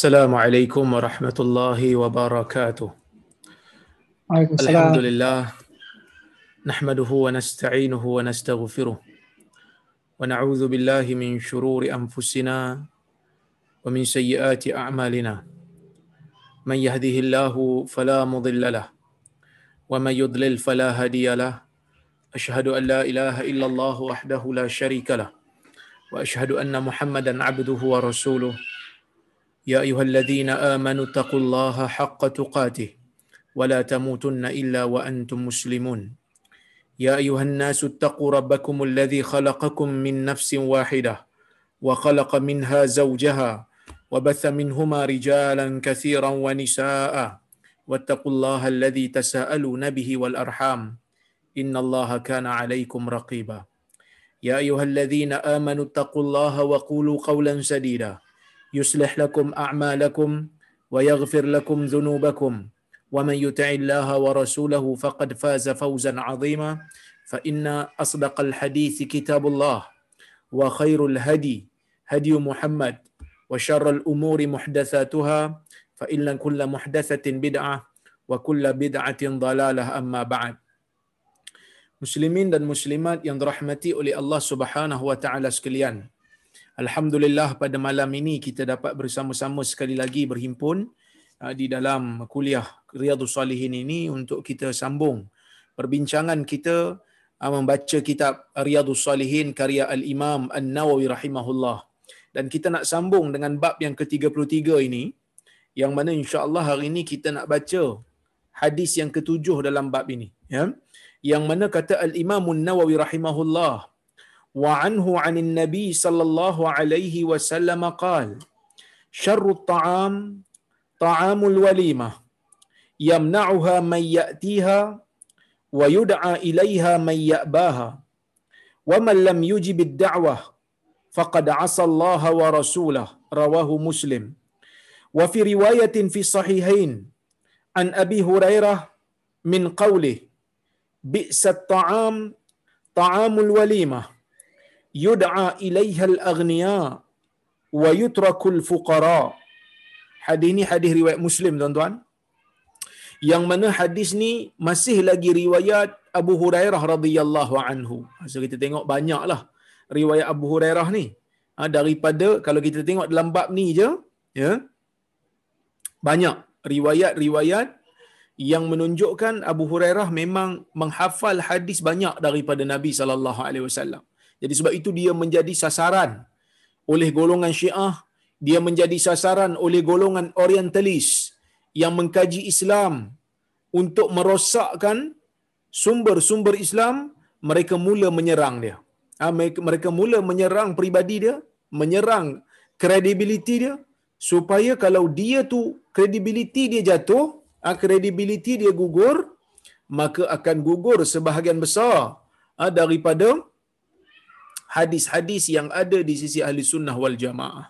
السلام عليكم ورحمة الله وبركاته. الحمد لله نحمده ونستعينه ونستغفره ونعوذ بالله من شرور أنفسنا ومن سيئات أعمالنا من يهده الله فلا مضل له ومن يضلل فلا هادي له أشهد أن لا إله إلا الله وحده لا شريك له وأشهد أن محمدا عبده ورسوله يا أيها الذين آمنوا اتقوا الله حق تقاته ولا تموتن إلا وأنتم مسلمون يا أيها الناس اتقوا ربكم الذي خلقكم من نفس واحدة وخلق منها زوجها وبث منهما رجالا كثيرا ونساء واتقوا الله الذي تساءلون به والأرحام إن الله كان عليكم رقيبا يا أيها الذين آمنوا اتقوا الله وقولوا قولا سديدا يصلح لكم أعمالكم ويغفر لكم ذنوبكم ومن يطع الله ورسوله فقد فاز فوزا عظيما فإن أصدق الحديث كتاب الله وخير الهدي هدي محمد وشر الأمور محدثاتها فإن كل محدثة بدعة وكل بدعة ضلالة أما بعد. Muslimin dan muslimat yang dirahmati oleh Allah Subhanahu wa taala sekalian, alhamdulillah pada malam ini kita dapat bersama-sama sekali lagi berhimpun di dalam kuliah Riyadhus Solihin ini untuk kita sambung perbincangan kita membaca kitab Riyadhus Solihin karya Al-Imam An-Nawawi rahimahullah. Dan kita nak sambung dengan bab yang ke-33 ini, yang mana insya-Allah hari ini kita nak baca hadis yang ke-7 dalam bab ini, ya. Yang mana kata Al-Imam An-Nawawi rahimahullah, وعنه عن النبي صلى الله عليه وسلم قال شر الطعام طعام الوليمة يمنعها من يأتيها ويدعى إليها من يأباها ومن لم يجب الدعوة فقد عصى الله ورسوله رواه مسلم. وفي رواية في الصحيحين عن أبي هريرة من قوله بئس الطعام طعام الوليمة يدعى إليها الأغنياء ويترك الفقراء. Hadis ni hadis riwayat Muslim tuan-tuan. Yang mana hadis ni masih lagi riwayat Abu Hurairah radhiyallahu anhu. So kita tengok banyaklah riwayat Abu Hurairah ni. Daripada kalau kita tengok dalam bab ni je, ya. Banyak riwayat-riwayat yang menunjukkan Abu Hurairah memang menghafal hadis banyak daripada Nabi sallallahu alaihi wasallam. Jadi sebab itu dia menjadi sasaran oleh golongan Syiah, dia menjadi sasaran oleh golongan orientalis yang mengkaji Islam untuk merosakkan sumber-sumber Islam. Mereka mula menyerang dia. Mereka mula menyerang peribadi dia, menyerang kredibiliti dia, supaya kalau dia tu kredibiliti dia jatuh, kredibiliti dia gugur, maka akan gugur sebahagian besar daripada hadis-hadis yang ada di sisi ahli sunnah wal jamaah.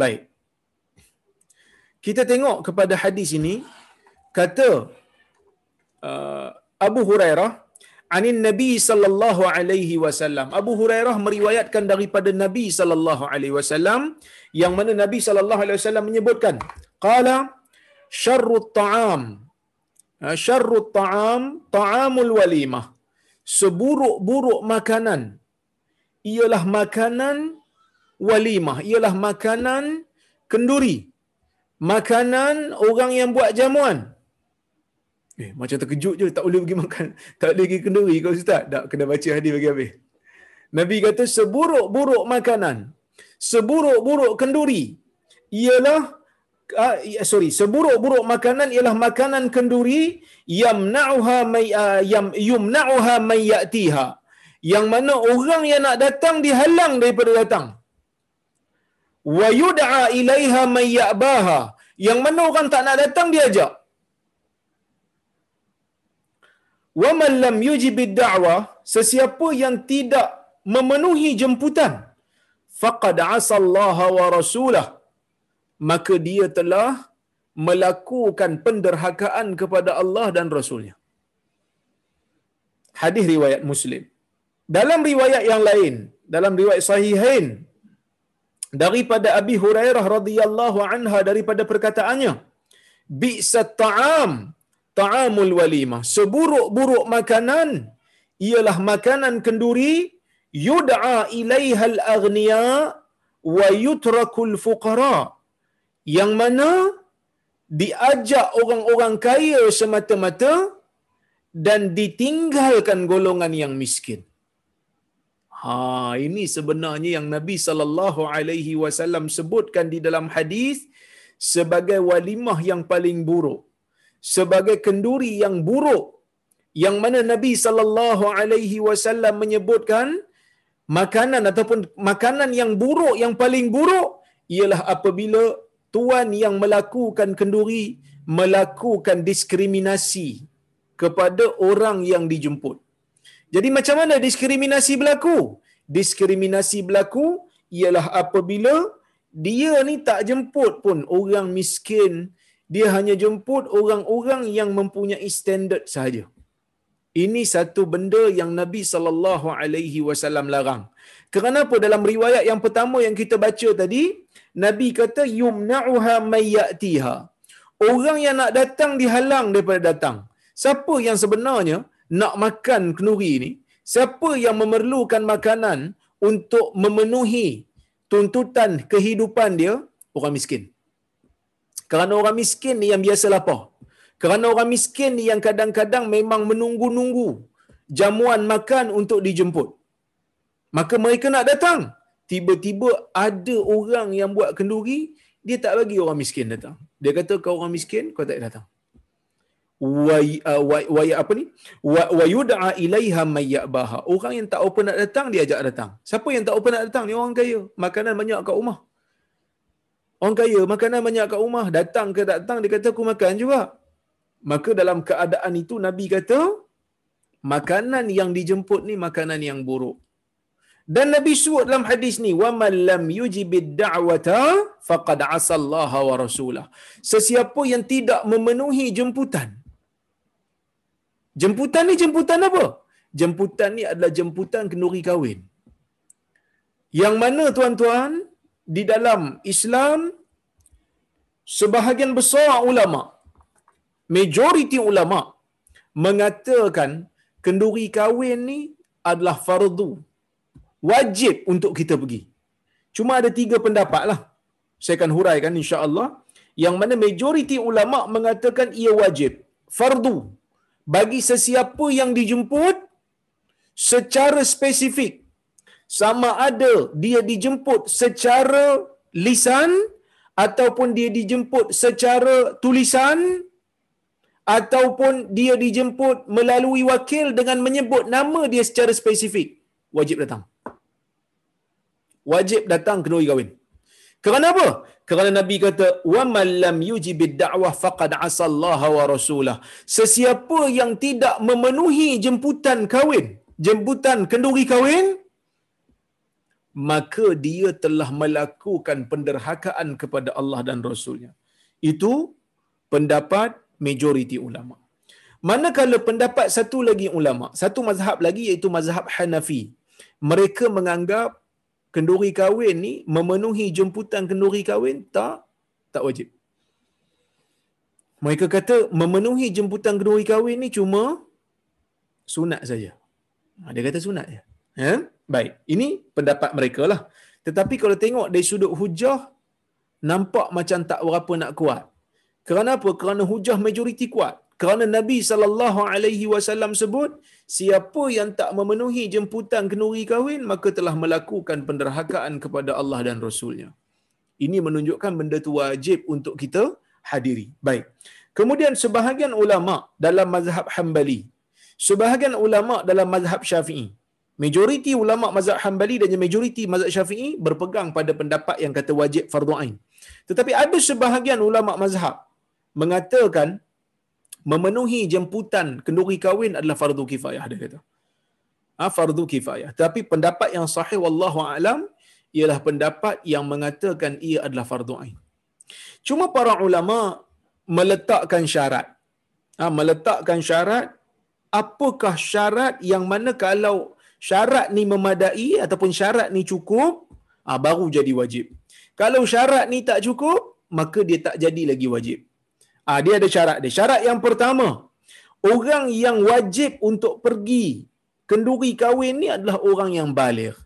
Baik. Kita tengok kepada hadis ini, kata Abu Hurairah, anin Nabi sallallahu alaihi wasallam. Abu Hurairah meriwayatkan daripada Nabi sallallahu alaihi wasallam, yang mana Nabi sallallahu alaihi wasallam menyebutkan, qala syarrut ta'am. Syarrut ta'am ta'amul walimah. Seburuk-buruk makanan ialah makanan walimah, ialah makanan kenduri, makanan orang yang buat jamuan. Macam terkejut je, tak boleh pergi makan, tak boleh pergi kenduri ke ustaz? Tak, kena baca hadis bagi habis. Nabi kata seburuk-buruk makanan, seburuk-buruk kenduri ialah seburuk-buruk makanan ialah makanan kenduri yamna'uha may ya'tiha, yang mana orang yang nak datang dihalang daripada datang. Wa yud'a ilaiha may ya'baha, yang mana orang tak nak datang diajak. Wa man lam yujibid da'wah, sesiapa yang tidak memenuhi jemputan, faqad asallaha wa rasulah, maka dia telah melakukan penderhakaan kepada Allah dan Rasulnya. Hadis riwayat Muslim. Dalam riwayat yang lain, dalam riwayat Sahihain, daripada Abi Hurairah radhiyallahu anha, daripada perkataannya, bi'sa ta'am ta'amul walimah, seburuk-buruk makanan ialah makanan kenduri, yud'a ilaiha al-aghniya wa yutrakul fuqara, yang mana diajak orang-orang kaya semata-mata dan ditinggalkan golongan yang miskin. Ini sebenarnya yang Nabi sallallahu alaihi wasallam sebutkan di dalam hadis sebagai walimah yang paling buruk, sebagai kenduri yang buruk, yang mana Nabi sallallahu alaihi wasallam menyebutkan makanan ataupun makanan yang buruk, yang paling buruk ialah apabila tuan yang melakukan kenduri, melakukan diskriminasi kepada orang yang dijemput. Jadi macam mana diskriminasi berlaku? Diskriminasi berlaku ialah apabila dia ni tak jemput pun orang miskin, dia hanya jemput orang-orang yang mempunyai standard sahaja. Ini satu benda yang Nabi sallallahu alaihi wasallam larang. Kerana apa? Dalam riwayat yang pertama yang kita baca tadi, Nabi kata yumna'uha mayyatiha. Orang yang nak datang dihalang daripada datang. Siapa yang sebenarnya nak makan kenduri ni? Siapa yang memerlukan makanan untuk memenuhi tuntutan kehidupan dia? Orang miskin. Kerana orang miskin ni yang biasa lapar. Kerana orang miskin ni yang kadang-kadang memang menunggu-nunggu jamuan makan untuk dijemput. Maka mereka nak datang. Tiba-tiba ada orang yang buat kenduri, dia tak bagi orang miskin datang. Dia kata kau orang miskin, kau tak datang. Wa yud'a ilaiha mayyabaha. Orang yang tak open nak datang, dia ajak datang. Siapa yang tak open nak datang? Ni orang kaya. Makanan banyak kat rumah. Orang kaya, makanan banyak kat rumah. Datang ke datang, dia kata aku makan juga. Maka dalam keadaan itu Nabi kata, makanan yang dijemput ni makanan yang buruk. Dan Nabi sebut dalam hadis ni, wa man lam yujibid da'wata faqad asallaha wa rasulah. Sesiapa yang tidak memenuhi jemputan. Jemputan ni jemputan apa? Jemputan ni adalah jemputan kenduri kahwin. Yang mana tuan-tuan, di dalam Islam sebahagian besar ulama, majoriti ulama mengatakan kenduri kahwin ni adalah fardu, wajib untuk kita pergi. Cuma ada tiga pendapat lah. Saya akan huraikan insya-Allah, yang mana majoriti ulama mengatakan ia wajib, fardu bagi sesiapa yang dijemput secara spesifik, sama ada dia dijemput secara lisan ataupun dia dijemput secara tulisan ataupun dia dijemput melalui wakil dengan menyebut nama dia secara spesifik, wajib datang. Wajib datang kenduri kahwin. Kerana apa? Kerana Nabi kata wa man lam yujibid da'wah faqad asallaha wa rasulah. Sesiapa yang tidak memenuhi jemputan kahwin, jemputan kenduri kahwin, maka dia telah melakukan penderhakaan kepada Allah dan Rasulnya. Itu pendapat majoriti ulama. Manakala pendapat satu lagi ulama, satu mazhab lagi, iaitu mazhab Hanafi. Mereka menganggap kenduri kahwin ni, memenuhi jemputan kenduri kahwin tak wajib. Mereka kata memenuhi jemputan kenduri kahwin ni cuma sunat saja. Dia kata sunat je. Baik, ini pendapat mereka lah. Tetapi kalau tengok dari sudut hujah, nampak macam tak berapa nak kuat. Kerana apa? Kerana hujah majoriti kuat. Kerana Nabi sallallahu alaihi wasallam sebut siapa yang tak memenuhi jemputan kenduri kahwin maka telah melakukan penderhakaan kepada Allah dan Rasulnya. Ini menunjukkan benda tu wajib untuk kita hadiri. Baik. Kemudian sebahagian ulama dalam mazhab Hanbali, sebahagian ulama dalam mazhab Syafi'i. Majoriti ulama mazhab Hanbali dan majoriti mazhab Syafi'i berpegang pada pendapat yang kata wajib fardu ain. Tetapi ada sebahagian ulama mazhab mengatakan memenuhi jemputan kenduri kahwin adalah fardu kifayah, dia kata. Fardu kifayah. Tapi pendapat yang sahih wallahu a'lam ialah pendapat yang mengatakan ia adalah fardu ain. Cuma para ulama meletakkan syarat. Meletakkan syarat, apakah syarat yang mana kalau syarat ni memadai ataupun syarat ni cukup, baru jadi wajib. Kalau syarat ni tak cukup, maka dia tak jadi lagi wajib. Dia ada syarat dia. Syarat yang pertama, orang yang wajib untuk pergi kenduri kahwin ni adalah orang yang baligh.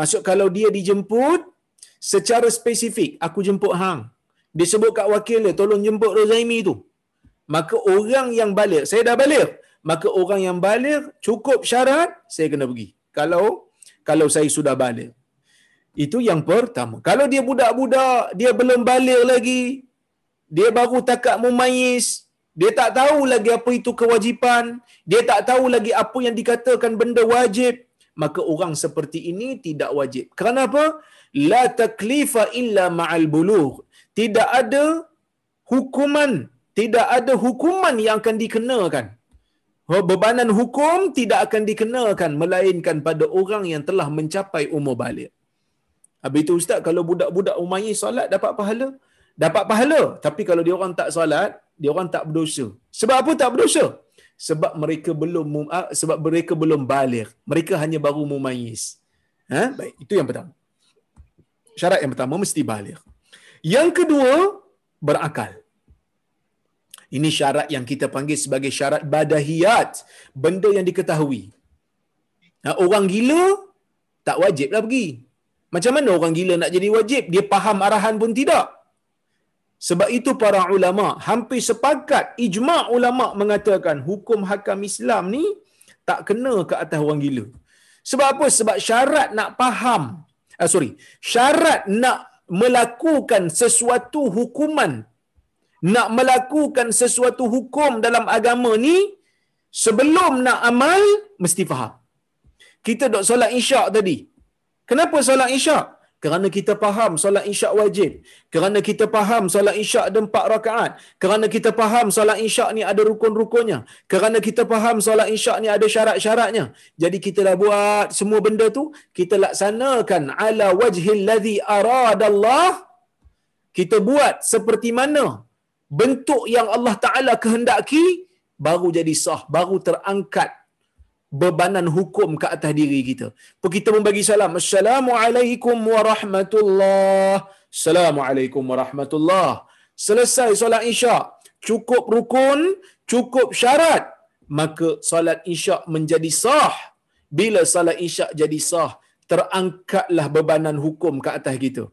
Maksud kalau dia dijemput secara spesifik, aku jemput hang. Dia sebut kat wakil dia, tolong jemput Rozaimi tu. Maka orang yang baligh, saya dah baligh. Maka orang yang baligh cukup syarat, saya kena pergi. Kalau saya sudah baligh. Itu yang pertama. Kalau dia budak-budak, dia belum baligh lagi, dia baru takat mumayyiz, dia tak tahu lagi apa itu kewajipan, dia tak tahu lagi apa yang dikatakan benda wajib, maka orang seperti ini tidak wajib. Kerana apa? La taklifa illa ma'al bulugh. Tidak ada hukuman, tidak ada hukuman yang akan dikenakan. Bebanan hukum tidak akan dikenakan melainkan pada orang yang telah mencapai umur baligh. Habis itu ustaz, kalau budak-budak umayyi solat dapat pahala? Dapat pahala. Tapi kalau dia orang tak solat, dia orang tak berdosa. Sebab apa tak berdosa? Sebab mereka belum baligh. Mereka hanya baru mumayyiz. Baik, itu yang pertama. Syarat yang pertama mesti baligh. Yang kedua, berakal. Ini syarat yang kita panggil sebagai syarat badahiyat, benda yang diketahui. Orang gila tak wajiblah pergi. Macam mana orang gila nak jadi wajib? Dia faham arahan pun tidak. Sebab itu para ulama hampir sepakat, ijma' ulama mengatakan hukum hakam Islam ni tak kena ke atas orang gila. Sebab apa? Sebab syarat nak faham, syarat nak melakukan sesuatu hukuman, nak melakukan sesuatu hukum dalam agama ni, sebelum nak amal mesti faham. Kita dok solat Isyak tadi. Kenapa solat Isyak? Kerana kita faham solat Isyak wajib. Kerana kita faham solat Isyak ada 4 rakaat. Kerana kita faham solat Isyak ni ada rukun-rukunnya. Kerana kita faham solat Isyak ni ada syarat-syaratnya. Jadi kita dah buat semua benda tu, kita laksanakan ala wajhil ladzi aradallah. Kita buat seperti mana bentuk yang Allah Ta'ala kehendaki, baru jadi sah, baru terangkat bebanan hukum ke atas diri kita. Kita membagi salam, Assalamualaikum warahmatullahi. Assalamualaikum warahmatullahi. Selesai solat Isyak, cukup rukun, cukup syarat, maka solat Isyak menjadi sah. Bila solat Isyak jadi sah, terangkatlah bebanan hukum ke atas kita.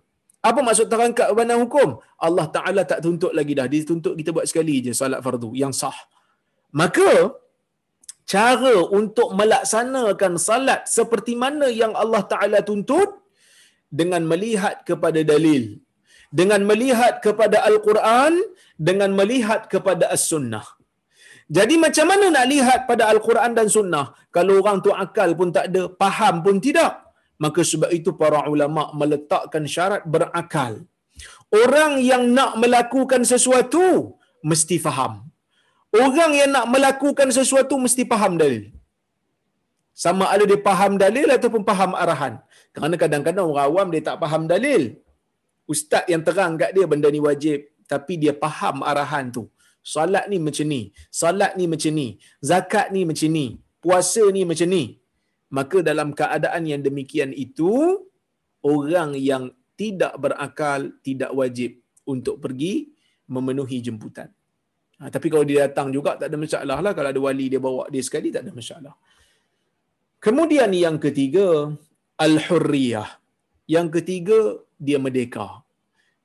Apa maksud terangkat bebanan hukum? Allah Ta'ala tak tuntut lagi dah. Dia tuntut kita buat sekali je solat fardu yang sah. Maka cara untuk melaksanakan salat seperti mana yang Allah Ta'ala tuntut, dengan melihat kepada dalil, dengan melihat kepada Al-Quran, dengan melihat kepada As-Sunnah. Jadi macam mana nak lihat pada Al-Quran dan Sunnah kalau orang tu akal pun tak ada, faham pun tidak? Maka sebab itu para ulama meletakkan syarat berakal. Orang yang nak melakukan sesuatu mesti faham. Orang yang nak melakukan sesuatu mesti faham dalil. Sama ada dia faham dalil ataupun faham arahan. Kerana kadang-kadang orang awam dia tak faham dalil. Ustaz yang terang kat dia benda ni wajib, tapi dia faham arahan tu. Solat ni macam ni, solat ni macam ni, zakat ni macam ni, puasa ni macam ni. Maka dalam keadaan yang demikian itu, orang yang tidak berakal tidak wajib untuk pergi memenuhi jemputan. Tapi kalau dia datang juga tak ada masalah lah. Kalau ada wali dia bawa dia sekali tak ada masalah. Kemudian yang ketiga, al-hurriyah. Yang ketiga, dia merdeka.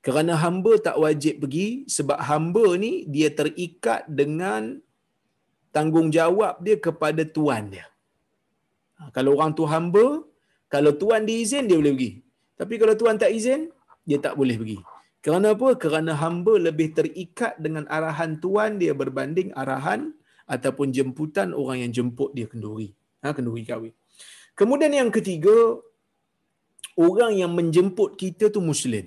Kerana hamba tak wajib pergi sebab hamba ni dia terikat dengan tanggungjawab dia kepada tuan dia. Kalau orang tu hamba, kalau tuan dia izin dia boleh pergi. Tapi kalau tuan tak izin, dia tak boleh pergi. Kerana apa? Kerana hamba lebih terikat dengan arahan tuan dia berbanding arahan ataupun jemputan orang yang jemput dia kenduri. Kenduri kahwin. Kemudian yang ketiga, orang yang menjemput kita tu Muslim.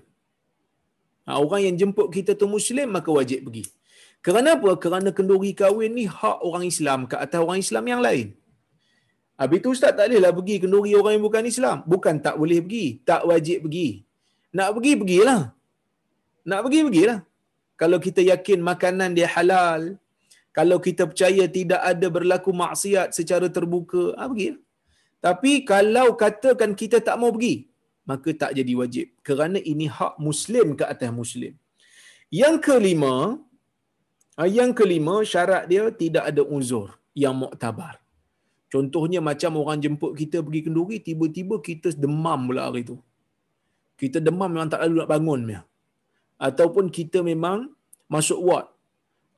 Orang yang jemput kita tu Muslim, maka wajib pergi. Kerana apa? Kerana kenduri kahwin ni hak orang Islam ke atas orang Islam yang lain. Habis tu ustaz tak bolehlah pergi kenduri orang yang bukan Islam. Bukan tak boleh pergi, tak wajib pergi. Nak pergi, pergilah. Nak pergi-pergilah. Kalau kita yakin makanan dia halal, kalau kita percaya tidak ada berlaku maksiat secara terbuka, pergilah. Tapi kalau katakan kita tak mau pergi, maka tak jadi wajib kerana ini hak muslim ke atas muslim. Yang kelima syarat dia tidak ada uzur yang muktabar. Contohnya macam orang jemput kita pergi kenduri, tiba-tiba kita demam pula hari tu. Kita demam memang tak lalu nak bangun punya. Ataupun kita memang masuk ward.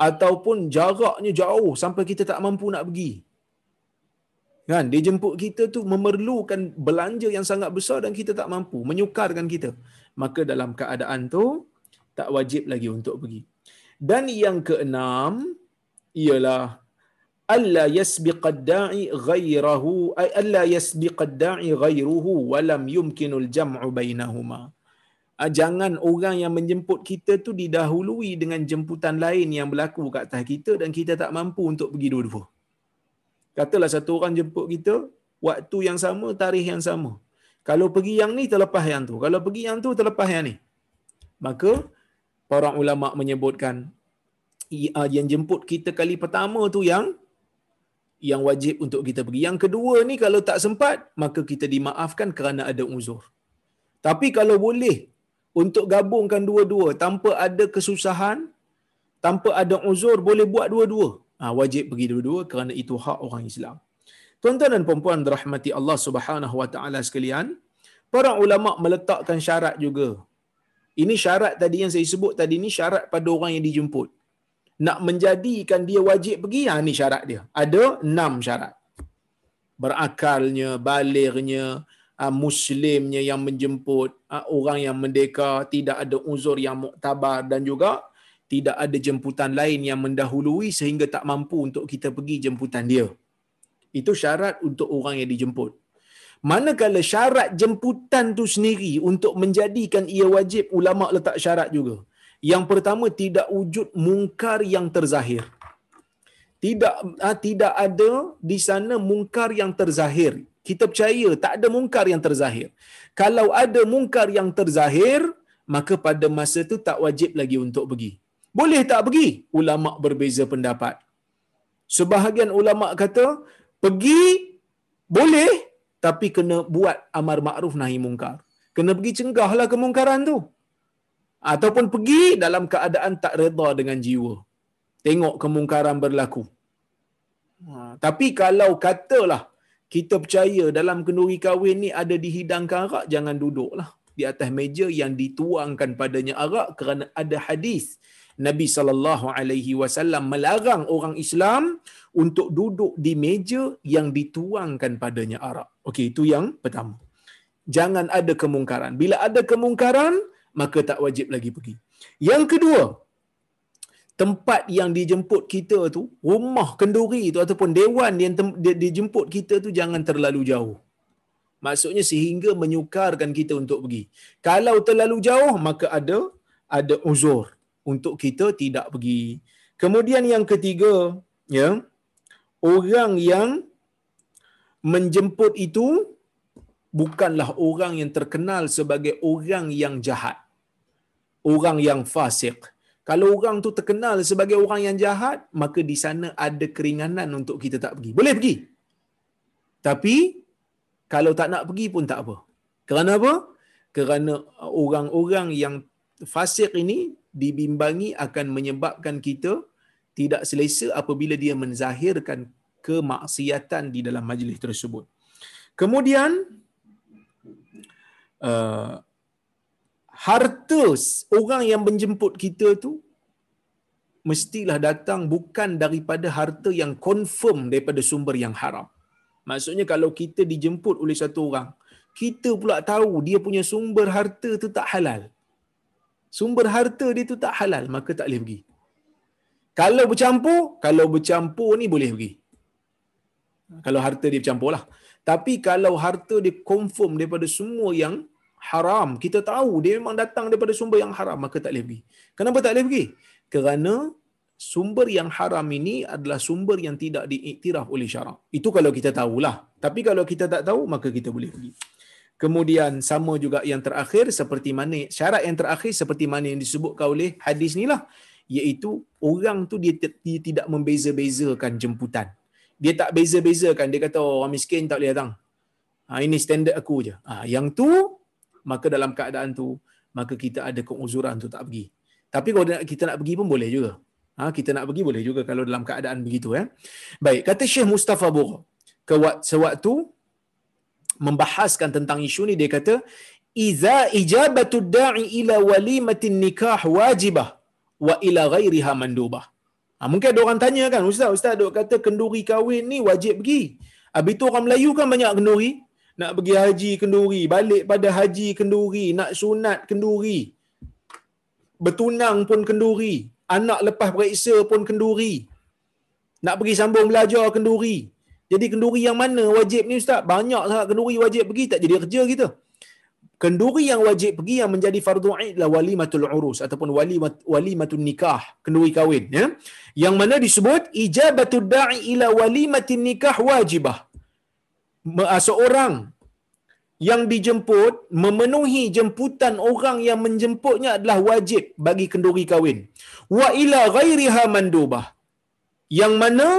Ataupun jaraknya jauh sampai kita tak mampu nak pergi. Kan? Dia jemput kita tu memerlukan belanja yang sangat besar dan kita tak mampu, menyukarkan kita. Maka dalam keadaan tu tak wajib lagi untuk pergi. Dan yang keenam ialah alla yasbiqa ad-da'i ghayrahu ay alla yasbiqa ad-da'i ghayruhu wa lam yumkinu al-jam'u bainahuma. Jangan orang yang menjemput kita tu didahului dengan jemputan lain yang berlaku kat atas kita dan kita tak mampu untuk pergi dua-dua. Katalah satu orang jemput kita waktu yang sama, tarikh yang sama. Kalau pergi yang ni terlepas yang tu, kalau pergi yang tu terlepas yang ni. Maka para ulama menyebutkan yang jemput kita kali pertama tu yang wajib untuk kita pergi. Yang kedua ni kalau tak sempat maka kita dimaafkan kerana ada uzur. Tapi kalau boleh untuk gabungkan dua-dua tanpa ada kesusahan, tanpa ada uzur, boleh buat dua-dua. Wajib pergi dua-dua kerana itu hak orang Islam. Tuan-tuan dan puan-puan dirahmati Allah Subhanahu wa taala sekalian, para ulama meletakkan syarat juga. Ini syarat tadi yang saya sebut tadi ni syarat pada orang yang dijemput. Nak menjadikan dia wajib pergi, ni syarat dia. Ada 6 syarat. Berakalnya, balignya, muslimnya yang menjemput, orang yang merdeka, tidak ada uzur yang muktabar dan juga tidak ada jemputan lain yang mendahului sehingga tak mampu untuk kita pergi jemputan dia. Itu syarat untuk orang yang dijemput. Manakala syarat jemputan tu sendiri untuk menjadikan ia wajib, ulama letak syarat juga. Yang pertama, tidak wujud mungkar yang terzahir. Tidak ada di sana mungkar yang terzahir. Kita percaya tak ada mungkar yang terzahir. Kalau ada mungkar yang terzahir, maka pada masa tu tak wajib lagi untuk pergi. Boleh tak pergi? Ulama berbeza pendapat. Sebahagian ulama kata pergi boleh tapi kena buat amar makruf nahi mungkar. Kena pergi cenggahlah kemungkaran tu. Ataupun pergi dalam keadaan tak reda dengan jiwa. Tengok kemungkaran berlaku. Tapi kalau katalah kita percaya dalam kenduri kahwin ni ada dihidangkan arak, jangan duduklah di atas meja yang dituangkan padanya arak kerana ada hadis Nabi SAW melarang orang Islam untuk duduk di meja yang dituangkan padanya arak. Okey, itu yang pertama. Jangan ada kemungkaran. Bila ada kemungkaran, maka tak wajib lagi pergi. Yang kedua, tempat yang dijemput kita tu, rumah kenduri tu ataupun dewan yang dijemput kita tu jangan terlalu jauh. Maksudnya sehingga menyukarkan kita untuk pergi. Kalau terlalu jauh maka ada uzur untuk kita tidak pergi. Kemudian yang ketiga, ya, orang yang menjemput itu bukanlah orang yang terkenal sebagai orang yang jahat, orang yang fasik. Kalau orang tu terkenal sebagai orang yang jahat, maka di sana ada keringanan untuk kita tak pergi. Boleh pergi. Tapi kalau tak nak pergi pun tak apa. Kerana apa? Kerana orang-orang yang fasik ini dibimbangi akan menyebabkan kita tidak selesa apabila dia menzahirkan kemaksiatan di dalam majlis tersebut. Kemudian harta orang yang menjemput kita tu mestilah datang bukan daripada harta yang confirm daripada sumber yang haram. Maksudnya kalau kita dijemput oleh satu orang, kita pula tahu dia punya sumber harta tu tak halal. Sumber harta dia tu tak halal, maka tak boleh pergi. Kalau bercampur ni boleh pergi. Kalau harta dia bercampur lah. Tapi kalau harta dia confirm daripada semua yang haram, kita tahu dia memang datang daripada sumber yang haram, maka tak boleh pergi. Kenapa tak boleh pergi? Kerana sumber yang haram ini adalah sumber yang tidak diiktiraf oleh syarak. Itu kalau kita tahulah. Tapi kalau kita tak tahu, maka kita boleh pergi. Kemudian sama juga yang terakhir, seperti mana syarat yang terakhir seperti mana yang disebutkan oleh hadis nilah, iaitu orang tu dia tidak membeza-bezakan jemputan. Dia tak beza-bezakan. Dia kata orang miskin tak boleh datang. Ini standard aku je. Yang tu maka dalam keadaan tu maka kita ada keuzuran untuk tak pergi. Tapi kalau kita nak pergi pun boleh juga. Kita nak pergi boleh juga kalau dalam keadaan begitu ya. Baik, kata Syekh Mustafa Bugha sewaktu membahaskan tentang isu ni, dia kata iza ijabatu da'i ila walimatin nikah wajibah wa ila ghairiha mandubah. Mungkin ada orang tanya kan, ustaz dok kata kenduri kahwin ni wajib pergi. Habis tu orang Melayu kan banyak kenduri, nak pergi haji kenduri, balik pada haji kenduri, nak sunat kenduri, bertunang pun kenduri, anak lepas periksa pun kenduri, nak pergi sambung belajar kenduri. Jadi kenduri yang mana wajib ni ustaz? Banyak sangat kenduri wajib pergi, tak jadi kerja kita. Kenduri yang wajib pergi yang menjadi fardu ain ialah walimatul urus ataupun walimatul nikah, kenduri kahwin ya. Yang mana disebut ijabatu da'i ila walimatin nikah wajibah. Seorang yang dijemput memenuhi jemputan orang yang menjemputnya adalah wajib bagi kenduri kahwin. Wa ila ghairiha mandubah. Yang mana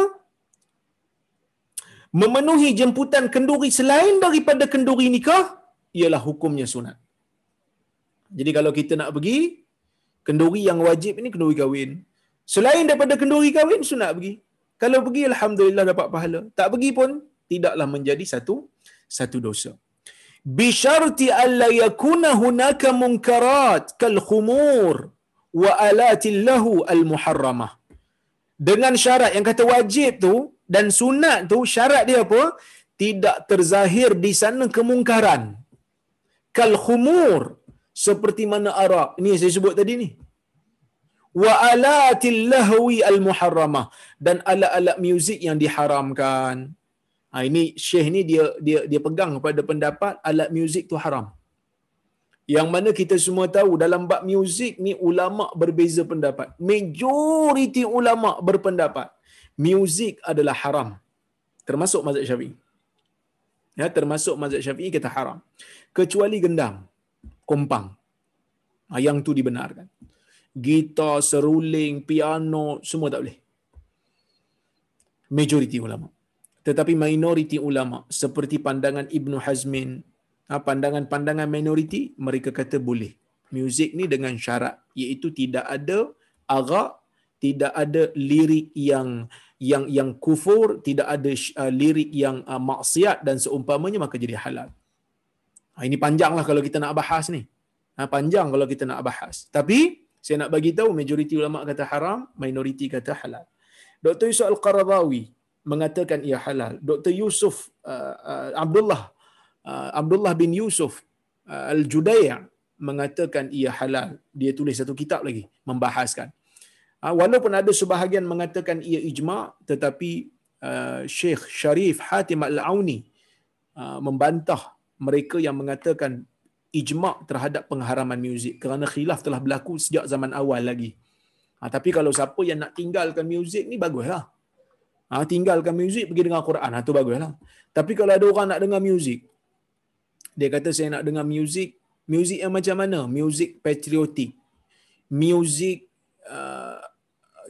memenuhi jemputan kenduri selain daripada kenduri nikah ialah hukumnya sunat. Jadi kalau kita nak pergi, kenduri yang wajib ni kenduri kahwin. Selain daripada kenduri kahwin, sunat pergi. Kalau pergi, alhamdulillah dapat pahala. Tak pergi pun tidaklah menjadi satu dosa. Bi syarti alla yakuna hunaka munkarat kal khumur wa alatillahu al muharramah. Dengan syarat yang kata wajib tu dan sunat tu, syarat dia apa? Tidak terzahir di sana kemungkaran. Kal khumur, seperti mana arak. Ini yang saya sebut tadi ni. Wa alatil lahwi al muharramah, dan alat-alat muzik yang diharamkan. Ini Syekh ni dia pegang pada pendapat alat muzik tu haram. Yang mana kita semua tahu dalam bab muzik ni ulama berbeza pendapat. Majoriti ulama berpendapat muzik adalah haram. Termasuk mazhab Syafi'i. Ya, termasuk mazhab Syafi'i kata haram. Kecuali gendang, kompang. Yang tu dibenarkan. Gitar, seruling, piano, semua tak boleh. Majoriti ulama. Tetapi minoriti ulama seperti pandangan Ibnu Hazmin, pandangan-pandangan minoriti, mereka kata boleh. Muzik ni dengan syarat, iaitu tidak ada arak, tidak ada lirik yang kufur, tidak ada lirik yang maksiat dan seumpamanya, maka jadi halal. Ini panjanglah kalau kita nak bahas ni. Panjang kalau kita nak bahas. Tapi saya nak bagi tahu majoriti ulama kata haram, minoriti kata halal. Dr. Yusuf al-Qaradawi mengatakan ia halal. Dr. Yusuf Abdullah bin Yusuf al-Judai'ah mengatakan ia halal. Dia tulis satu kitab lagi membahaskan. Walaupun ada sebahagian mengatakan ia ijma', tetapi Sheikh Sharif Hatim Al-Auni membantah mereka yang mengatakan ijma' terhadap pengharaman muzik kerana khilaf telah berlaku sejak zaman awal lagi. Tapi kalau siapa yang nak tinggalkan muzik ni baguslah. Tinggalkan muzik, pergi dengar Quran, itu baguslah. Tapi kalau ada orang nak dengar muzik, dia kata saya nak dengar muzik yang macam mana? Muzik patriotik, muzik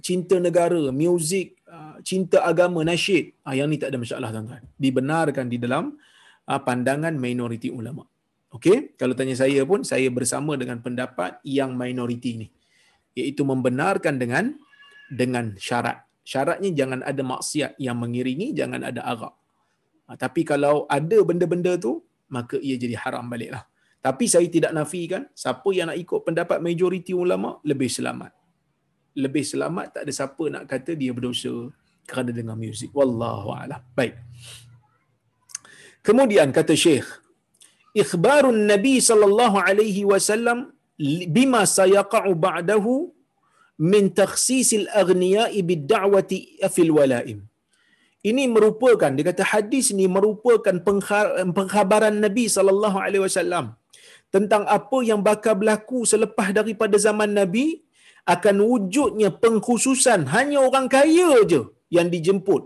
cinta negara, muzik cinta agama, nasyid. Yang ni tak ada masalah tuan-tuan. Dibenarkan di dalam pandangan minoriti ulama. Okey, kalau tanya saya pun, saya bersama dengan pendapat yang minoriti ni, iaitu membenarkan dengan syarat. Syaratnya jangan ada maksiat yang mengiringi, jangan ada arak. Tapi kalau ada benda-benda tu, maka ia jadi haram baliklah. Tapi saya tidak nafikan, siapa yang nak ikut pendapat majoriti ulama lebih selamat. Lebih selamat, tak ada siapa nak kata dia berdosa kerana dengar muzik. Wallahu a'lam. Baik. Kemudian kata Syekh, ikhbarun Nabi sallallahu alaihi wasallam bima sayaqa'u ba'dahu min takhsisil aghniya'i bid-da'wati fil wala'im. Ini merupakan, dia kata hadis ini merupakan pengkhabaran Nabi sallallahu alaihi wasallam tentang apa yang bakal berlaku selepas daripada zaman Nabi, akan wujudnya pengkhususan hanya orang kaya je yang dijemput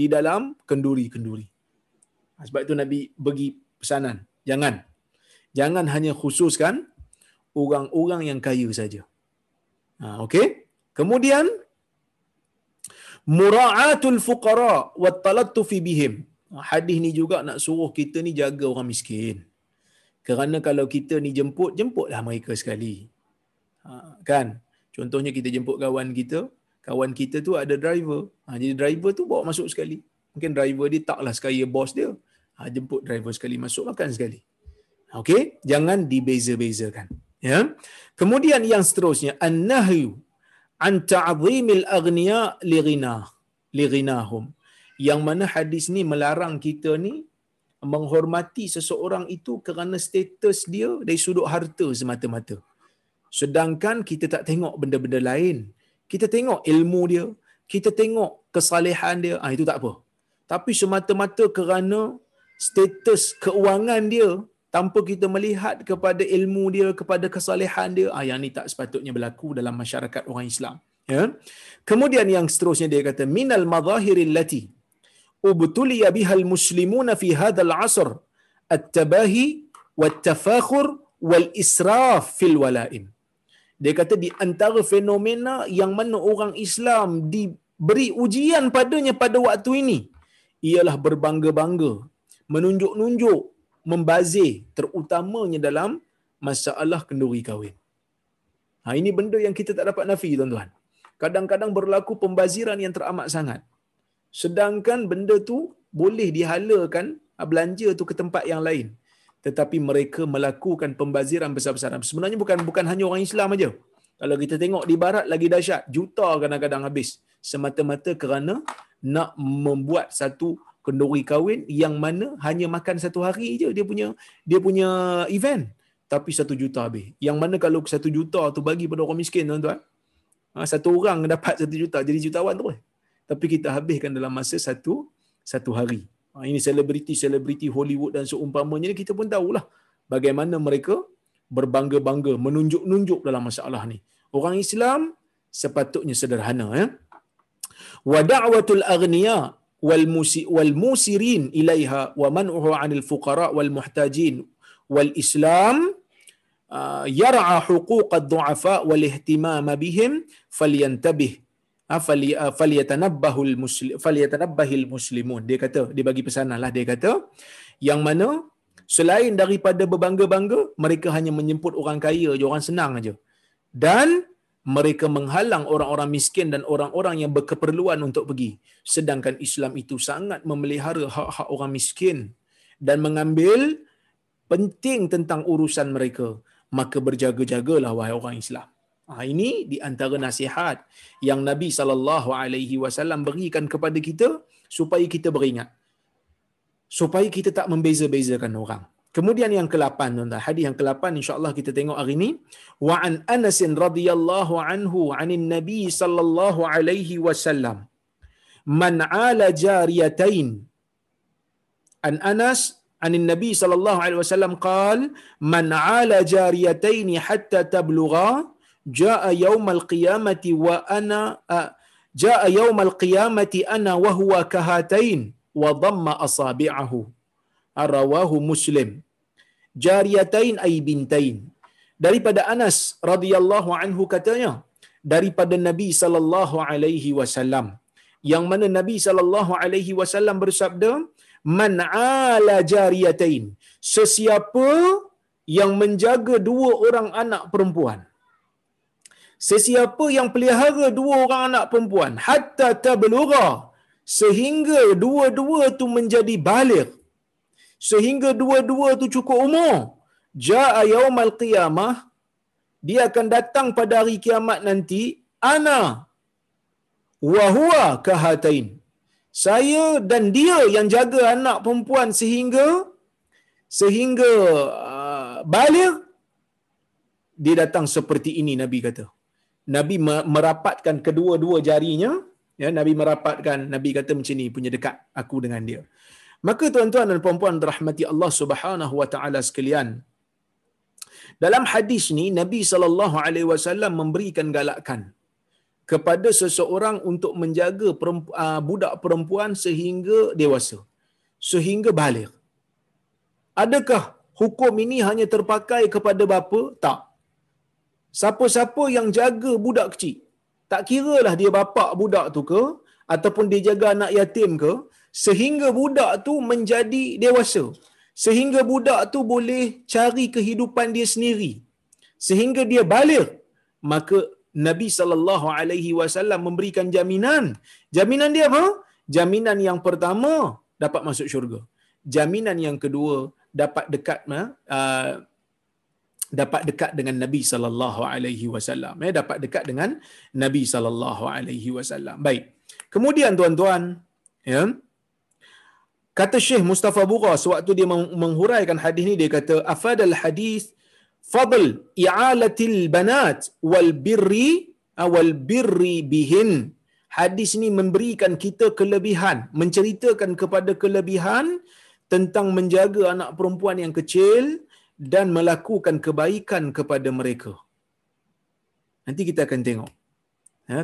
di dalam kenduri-kenduri. Sebab itu Nabi bagi pesanan, jangan hanya khususkan orang-orang yang kaya saja. Okey. Kemudian mura'atul fuqara wa talattufi bihim. Hadis ni juga nak suruh kita ni jaga orang miskin. Kerana kalau kita ni jemput, jemputlah mereka sekali. Kan? Contohnya kita jemput kawan kita tu ada driver. Jadi driver tu bawa masuk sekali. Mungkin driver dia taklah sekaya bos dia. Jemput driver sekali, masuk makan sekali. Okey? Jangan dibeza-bezakan. Ya? Kemudian yang seterusnya, an-nahyu an ta'zimil aghnia li ghinah li ghinahum. Yang mana hadis ni melarang kita ni menghormati seseorang itu kerana status dia dari sudut harta semata-mata. Sedangkan kita tak tengok benda-benda lain. Kita tengok ilmu dia, kita tengok kesalehan dia, itu tak apa. Tapi semata-mata kerana status keuangan dia tanpa kita melihat kepada ilmu dia, kepada kesalehan dia, yang ni tak sepatutnya berlaku dalam masyarakat orang Islam. Ya. Kemudian yang seterusnya dia kata minal madhahiril lati ubtuliya bihal muslimuna fi hadzal asr at-tabahi wat-tafakhur wal-israf fil walaim. Dia kata di antara fenomena yang mana orang Islam diberi ujian padanya pada waktu ini ialah berbangga-bangga, menunjuk-nunjuk, membazir, terutamanya dalam masalah kenduri kahwin. Ini benda yang kita tak dapat nafi, tuan-tuan. Kadang-kadang berlaku pembaziran yang teramat sangat. Sedangkan benda tu boleh dihalalkan, belanja tu ke tempat yang lain. Tetapi mereka melakukan pembaziran besar-besaran. Sebenarnya bukan hanya orang Islam aja. Kalau kita tengok di barat lagi dahsyat, juta kadang-kadang habis semata-mata kerana nak membuat satu kenduri kahwin yang mana hanya makan satu hari je dia punya event, tapi 1 juta habis. Yang mana kalau 1 juta tu bagi pada orang miskin, tuan-tuan, satu orang dapat 1 juta jadi jutawan terus. Tapi kita habiskan dalam masa satu hari. Ini selebriti Hollywood dan seumpamanya, kita pun tahulah bagaimana mereka berbangga-bangga, menunjuk-nunjuk dalam masalah ni. Orang Islam sepatutnya sederhana, ya. Wa da'watul aghniya wal musirin ilaiha wa man'uhu 'anil fuqara wal muhtajin wal Islam yar'a huquq ad-du'afa wal ihtimam bihim falyantabih falyatanabbahul muslimun. Dia kata, dia bagi pesananlah, dia kata yang mana selain daripada berbangga-bangga, mereka hanya menjemput orang kaya je, orang senang aje, dan mereka menghalang orang-orang miskin dan orang-orang yang berkeperluan untuk pergi. Sedangkan Islam itu sangat memelihara hak-hak orang miskin dan mengambil penting tentang urusan mereka. Maka berjaga-jagalah wahai orang Islam. Ini di antara nasihat yang Nabi SAW berikan kepada kita supaya kita beringat. Supaya kita tak membeza-bezakan orang. Kemudian yang ke-8, tuan-tuan. Hadis yang ke-8 insya-Allah kita tengok hari ini. Wa an Anas radhiyallahu anhu 'anin Nabi sallallahu alaihi wasallam man 'ala jariyatain. An Anas 'anin Nabi sallallahu alaihi wasallam qala man 'ala jariyatain hatta tablugha jaa yaumal qiyamati wa ana jaa yaumal qiyamati ana wa huwa kahatain wa dhamma asabi'ahu. Rawahu Muslim. Jariyatain ay bintain. Daripada Anas radhiyallahu anhu katanya, daripada Nabi sallallahu alaihi wasallam, yang mana Nabi sallallahu alaihi wasallam bersabda, man ala jariyatain, sesiapa yang menjaga 2 orang anak perempuan, sesiapa yang pelihara 2 orang anak perempuan, hatta tablugha, sehingga dua-dua tu menjadi baligh, sehingga dua-dua tu cukup umur, jaa yaumal qiyamah, dia akan datang pada hari kiamat nanti, ana wa huwa kahatain, saya dan dia yang jaga anak perempuan sehingga baligh, dia datang seperti ini. Nabi kata, Nabi merapatkan kedua-dua jarinya, ya. Nabi kata macam ni, punya dekat aku dengan dia. Maka tuan-tuan dan puan-puan rahmati Allah Subhanahu wa taala sekalian, dalam hadis ni Nabi sallallahu alaihi wasallam memberikan galakan kepada seseorang untuk menjaga budak perempuan sehingga dewasa, sehingga baligh. Adakah hukum ini hanya terpakai kepada bapa? Tak. Siapa-siapa yang jaga budak kecil, tak kiralah dia bapak budak tu ke ataupun dia jaga anak yatim ke, sehingga budak tu menjadi dewasa, sehingga budak tu boleh cari kehidupan dia sendiri sehingga dia baligh, maka Nabi sallallahu alaihi wasallam memberikan jaminan. Jaminan dia apa? Jaminan yang pertama dapat masuk syurga. Jaminan yang kedua dapat dekat dengan Nabi sallallahu alaihi wasallam. Dapat dekat dengan Nabi sallallahu alaihi wasallam. Baik. Kemudian tuan-tuan, ya. Kata Syekh Mustafa Bugha sewaktu dia menghuraikan hadis ni, dia kata afadal hadis fadl i'alatil banat wal birri bihin. Hadis ni memberikan kita kelebihan, menceritakan kepada kelebihan tentang menjaga anak perempuan yang kecil dan melakukan kebaikan kepada mereka. Nanti kita akan tengok.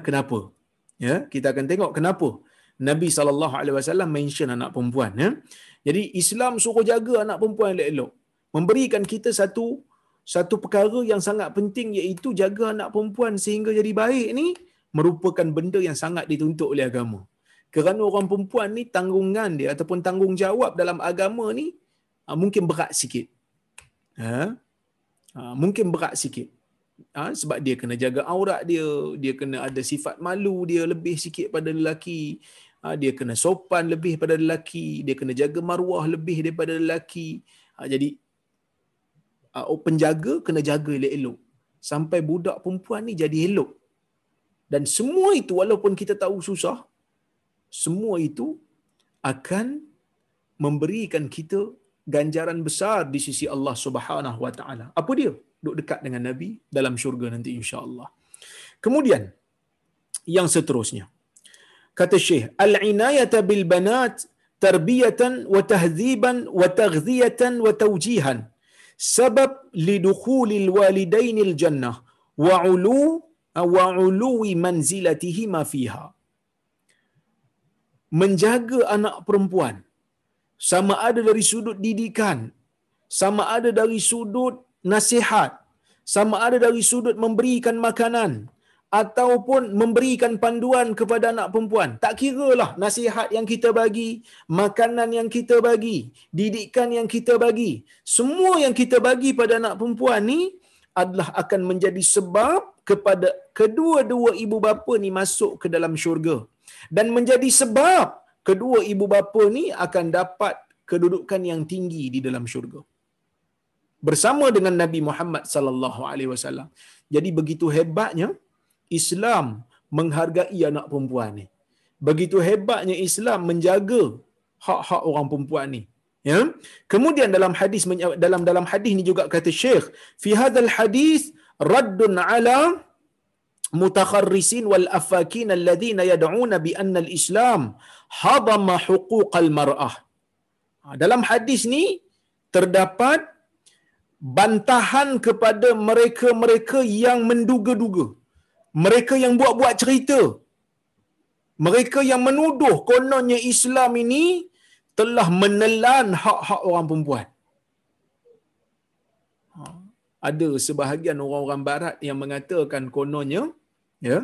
Kenapa? Ya, kita akan tengok kenapa Nabi SAW mention anak perempuan. Ya? Jadi Islam suruh jaga anak perempuan elok-elok. Memberikan kita satu perkara yang sangat penting, iaitu jaga anak perempuan sehingga jadi baik ni merupakan benda yang sangat dituntut oleh agama. Kerana orang perempuan ni tanggungan dia ataupun tanggungjawab dalam agama ni mungkin berat sikit. Ha? Mungkin berat sikit. Sebab dia kena jaga aurat dia, dia kena ada sifat malu dia lebih sikit pada lelaki, dia kena sopan lebih pada lelaki, dia kena jaga maruah lebih daripada lelaki. Jadi penjaga kena jaga elok-elok sampai budak perempuan ni jadi elok. Dan semua itu walaupun kita tahu susah, semua itu akan memberikan kita ganjaran besar di sisi Allah Subhanahu wa taala. Apa dia? Duduk dekat dengan Nabi dalam syurga nanti insya-Allah. Kemudian yang seterusnya. Kata Syekh, al-inayata bil banat tarbiyatan wa tahdziban wa taghdhiyatan wa tawjihan sabab lidukhulil walidainil jannah wa uluwi manzilatihima fiha. Menjaga anak perempuan sama ada dari sudut didikan, sama ada dari sudut nasihat, sama ada dari sudut memberikan makanan ataupun memberikan panduan kepada anak perempuan. Tak kiralah nasihat yang kita bagi, makanan yang kita bagi, didikan yang kita bagi, semua yang kita bagi pada anak perempuan ni adalah akan menjadi sebab kepada kedua-dua ibu bapa ni masuk ke dalam syurga, dan menjadi sebab kedua ibu bapa ni akan dapat kedudukan yang tinggi di dalam syurga bersama dengan Nabi Muhammad sallallahu alaihi wasallam. Jadi begitu hebatnya Islam menghargai anak perempuan ni. Begitu hebatnya Islam menjaga hak-hak orang perempuan ni. Ya. Kemudian dalam hadis ni juga kata Syekh, fi hadzal hadis raddun ala mutakharrisin wal afakin alladhina yad'una bi anna al-Islam hadama huquqal mar'ah. Dalam hadis ni terdapat bantahan kepada mereka-mereka yang menduga-duga, mereka yang buat-buat cerita, mereka yang menuduh kononnya Islam ini telah menelan hak-hak orang perempuan. Ada sebahagian orang-orang barat yang mengatakan kononnya, ya,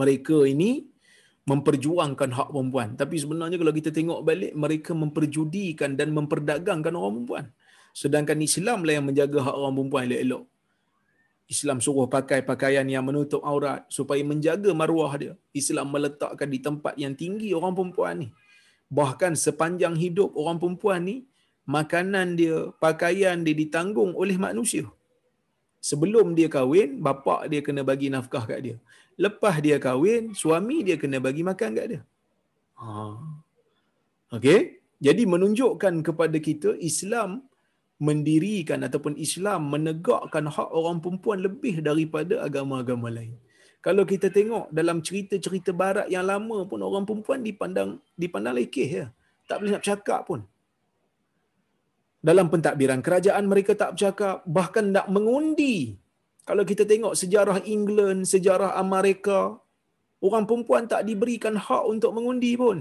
mereka ini memperjuangkan hak perempuan, tapi sebenarnya kalau kita tengok balik mereka memperjudikan dan memperdagangkan orang perempuan. Sedangkan Islam lah yang menjaga hak orang perempuan elok-elok. Islam suruh pakai pakaian yang menutup aurat supaya menjaga maruah dia. Islam meletakkan di tempat yang tinggi orang perempuan ni. Bahkan sepanjang hidup orang perempuan ni, makanan dia, pakaian dia ditanggung oleh manusia. Sebelum dia kahwin, bapak dia kena bagi nafkah kat dia. Lepas dia kahwin, suami dia kena bagi makan kat dia. Okey? Jadi menunjukkan kepada kita Islam mendirikan ataupun Islam menegakkan hak orang perempuan lebih daripada agama-agama lain. Kalau kita tengok dalam cerita-cerita barat yang lama pun, orang perempuan dipandang lekeh, ya. Tak boleh nak bercakap pun. Dalam pentadbiran kerajaan mereka tak bercakap, bahkan nak mengundi. Kalau kita tengok sejarah England, sejarah Amerika, orang perempuan tak diberikan hak untuk mengundi pun.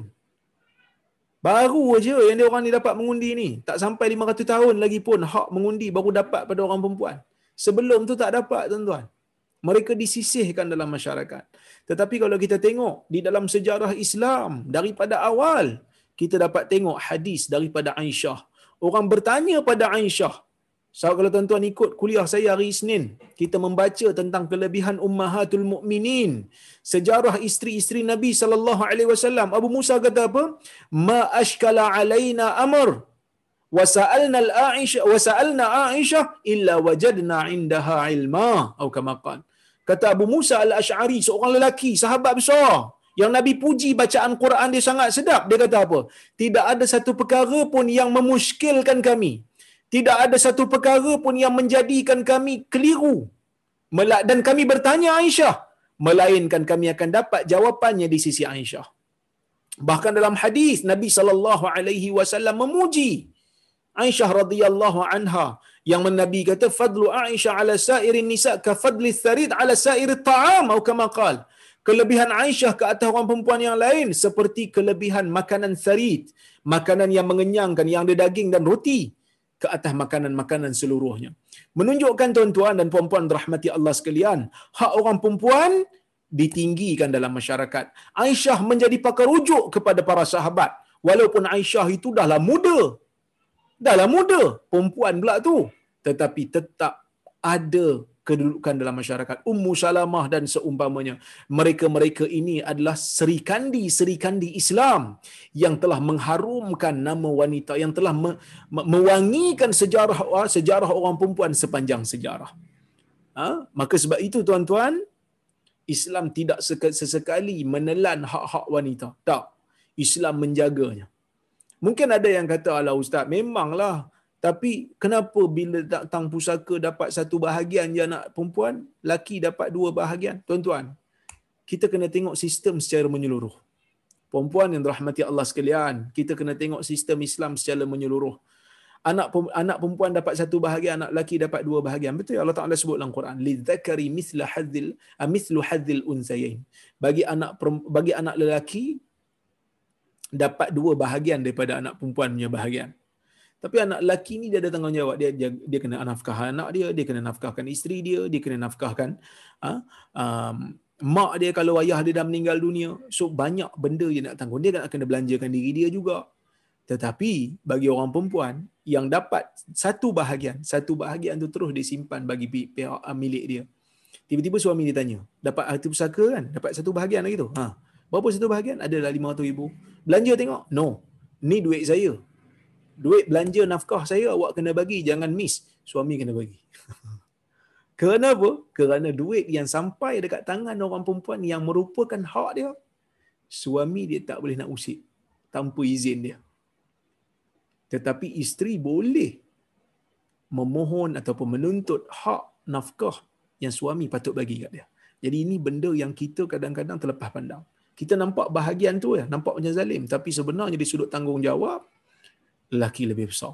Baru aja yang dia orang ni dapat mengundi ni. Tak sampai 500 tahun lagi pun hak mengundi baru dapat pada orang perempuan. Sebelum tu tak dapat, tuan-tuan. Mereka disisihkan dalam masyarakat. Tetapi kalau kita tengok di dalam sejarah Islam daripada awal, kita dapat tengok hadis daripada Aisyah Orang bertanya pada Aisyah. So, kalau tuan-tuan ikut kuliah saya hari Isnin, kita membaca tentang kelebihan ummahatul mukminin, sejarah isteri-isteri Nabi sallallahu alaihi wasallam. Abu Musa kata apa? Ma ashkala alaina amr wa sa'alna al-Aisha wa sa'alna Aisha illa wajadna 'indaha ilma atau kama qala. Kata Abu Musa al-Ash'ari, seorang lelaki sahabat besar yang Nabi puji bacaan Quran dia sangat sedap. Dia kata apa? Tidak ada satu perkara pun yang memuskilkan kami. Tidak ada satu perkara pun yang menjadikan kami keliru. Dan kami bertanya Aisyah. Melainkan kami akan dapat jawapannya di sisi Aisyah. Bahkan dalam hadis, Nabi SAW memuji Aisyah radhiyallahu anha. Yang Nabi kata, Fadlu Aisyah ala sairin nisa' ka fadli tharid ala sairi ta'am. Atau kama qala. Kelebihan Aisyah ke atas orang perempuan yang lain seperti kelebihan makanan tharid. Makanan yang mengenyangkan, yang ada daging dan roti. Ke atas makanan-makanan seluruhnya. Menunjukkan tuan-tuan dan puan-puan rahmati Allah sekalian, hak orang perempuan ditinggikan dalam masyarakat. Aisyah menjadi pakar rujuk kepada para sahabat. Walaupun Aisyah itu dahlah muda, perempuan pula tu, tetapi tetap ada kedudukan dalam masyarakat. Ummu Salamah dan seumpamanya. Mereka-mereka ini adalah serikandi-serikandi Islam yang telah mengharumkan nama wanita, yang telah mewangikan sejarah orang perempuan sepanjang sejarah. Maka sebab itu tuan-tuan, Islam tidak sesekali menelan hak-hak wanita. Tak. Islam menjaganya. Mungkin ada yang kata, "Alah ustaz, memanglah. Tapi kenapa bila datang pusaka dapat satu bahagian je anak perempuan, laki dapat dua bahagian?" Tuan-tuan, kita kena tengok sistem secara menyeluruh. Perempuan yang dirahmati Allah sekalian, kita kena tengok sistem Islam secara menyeluruh. Anak perempuan dapat satu bahagian, anak laki dapat dua bahagian. Betul Allah Taala sebut dalam Quran, lidzakari mithlu hadzil unsayain. Bagi anak lelaki dapat dua bahagian daripada anak perempuan punya bahagian. Tapi anak lelaki ni dia ada tanggungjawab, dia kena nafkahkan anak dia kena nafkahkan isteri dia kena nafkahkan mak dia kalau ayah dia dah meninggal dunia. So banyak benda dia nak tanggung, dia kena belanjakan diri dia juga. Tetapi bagi orang perempuan yang dapat satu bahagian tu terus disimpan bagi pihak milik dia. Tiba-tiba suami dia tanya, dapat harta pusaka kan, dapat satu bahagian lagi tu. Berapa satu bahagian? Adalah 500,000. Belanja tengok. No. Ni duit saya. Duit belanja nafkah saya awak kena bagi, jangan miss. Suami kena bagi. Kenapa? Kerana duit yang sampai dekat tangan orang perempuan yang merupakan hak dia, suami dia tak boleh nak usik tanpa izin dia. Tetapi isteri boleh memohon ataupun menuntut hak nafkah yang suami patut bagi kat dia. Jadi ini benda yang kita kadang-kadang terlepas pandang. Kita nampak bahagian tu ya, nampak macam zalim, tapi sebenarnya di sudut tanggungjawab lelaki lebih besar.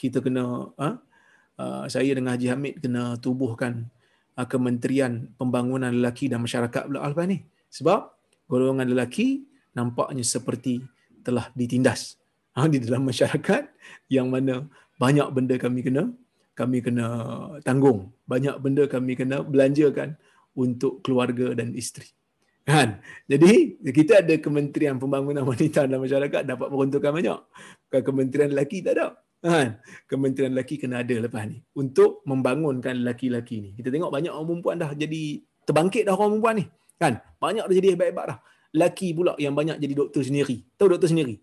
Kita kena, saya dengan Haji Hamid kena tubuhkan Kementerian Pembangunan Lelaki dan Masyarakat pula lepas ni. Sebab golongan lelaki nampaknya seperti telah ditindas di dalam masyarakat yang mana banyak benda kami kena tanggung, banyak benda kami kena belanjakan untuk keluarga dan isteri. Kan? Jadi kita ada Kementerian Pembangunan Wanita dan Masyarakat dapat peruntukan banyak. Kementerian lelaki tak ada. Kan? Kementerian lelaki kena ada lepas ni untuk membangunkan lelaki-lelaki ni. Kita tengok banyak orang perempuan dah jadi terbangkit dah orang perempuan ni. Kan? Banyak dah jadi hebat-hebat dah. Lelaki pula yang banyak jadi doktor sendiri. Tahu doktor sendiri?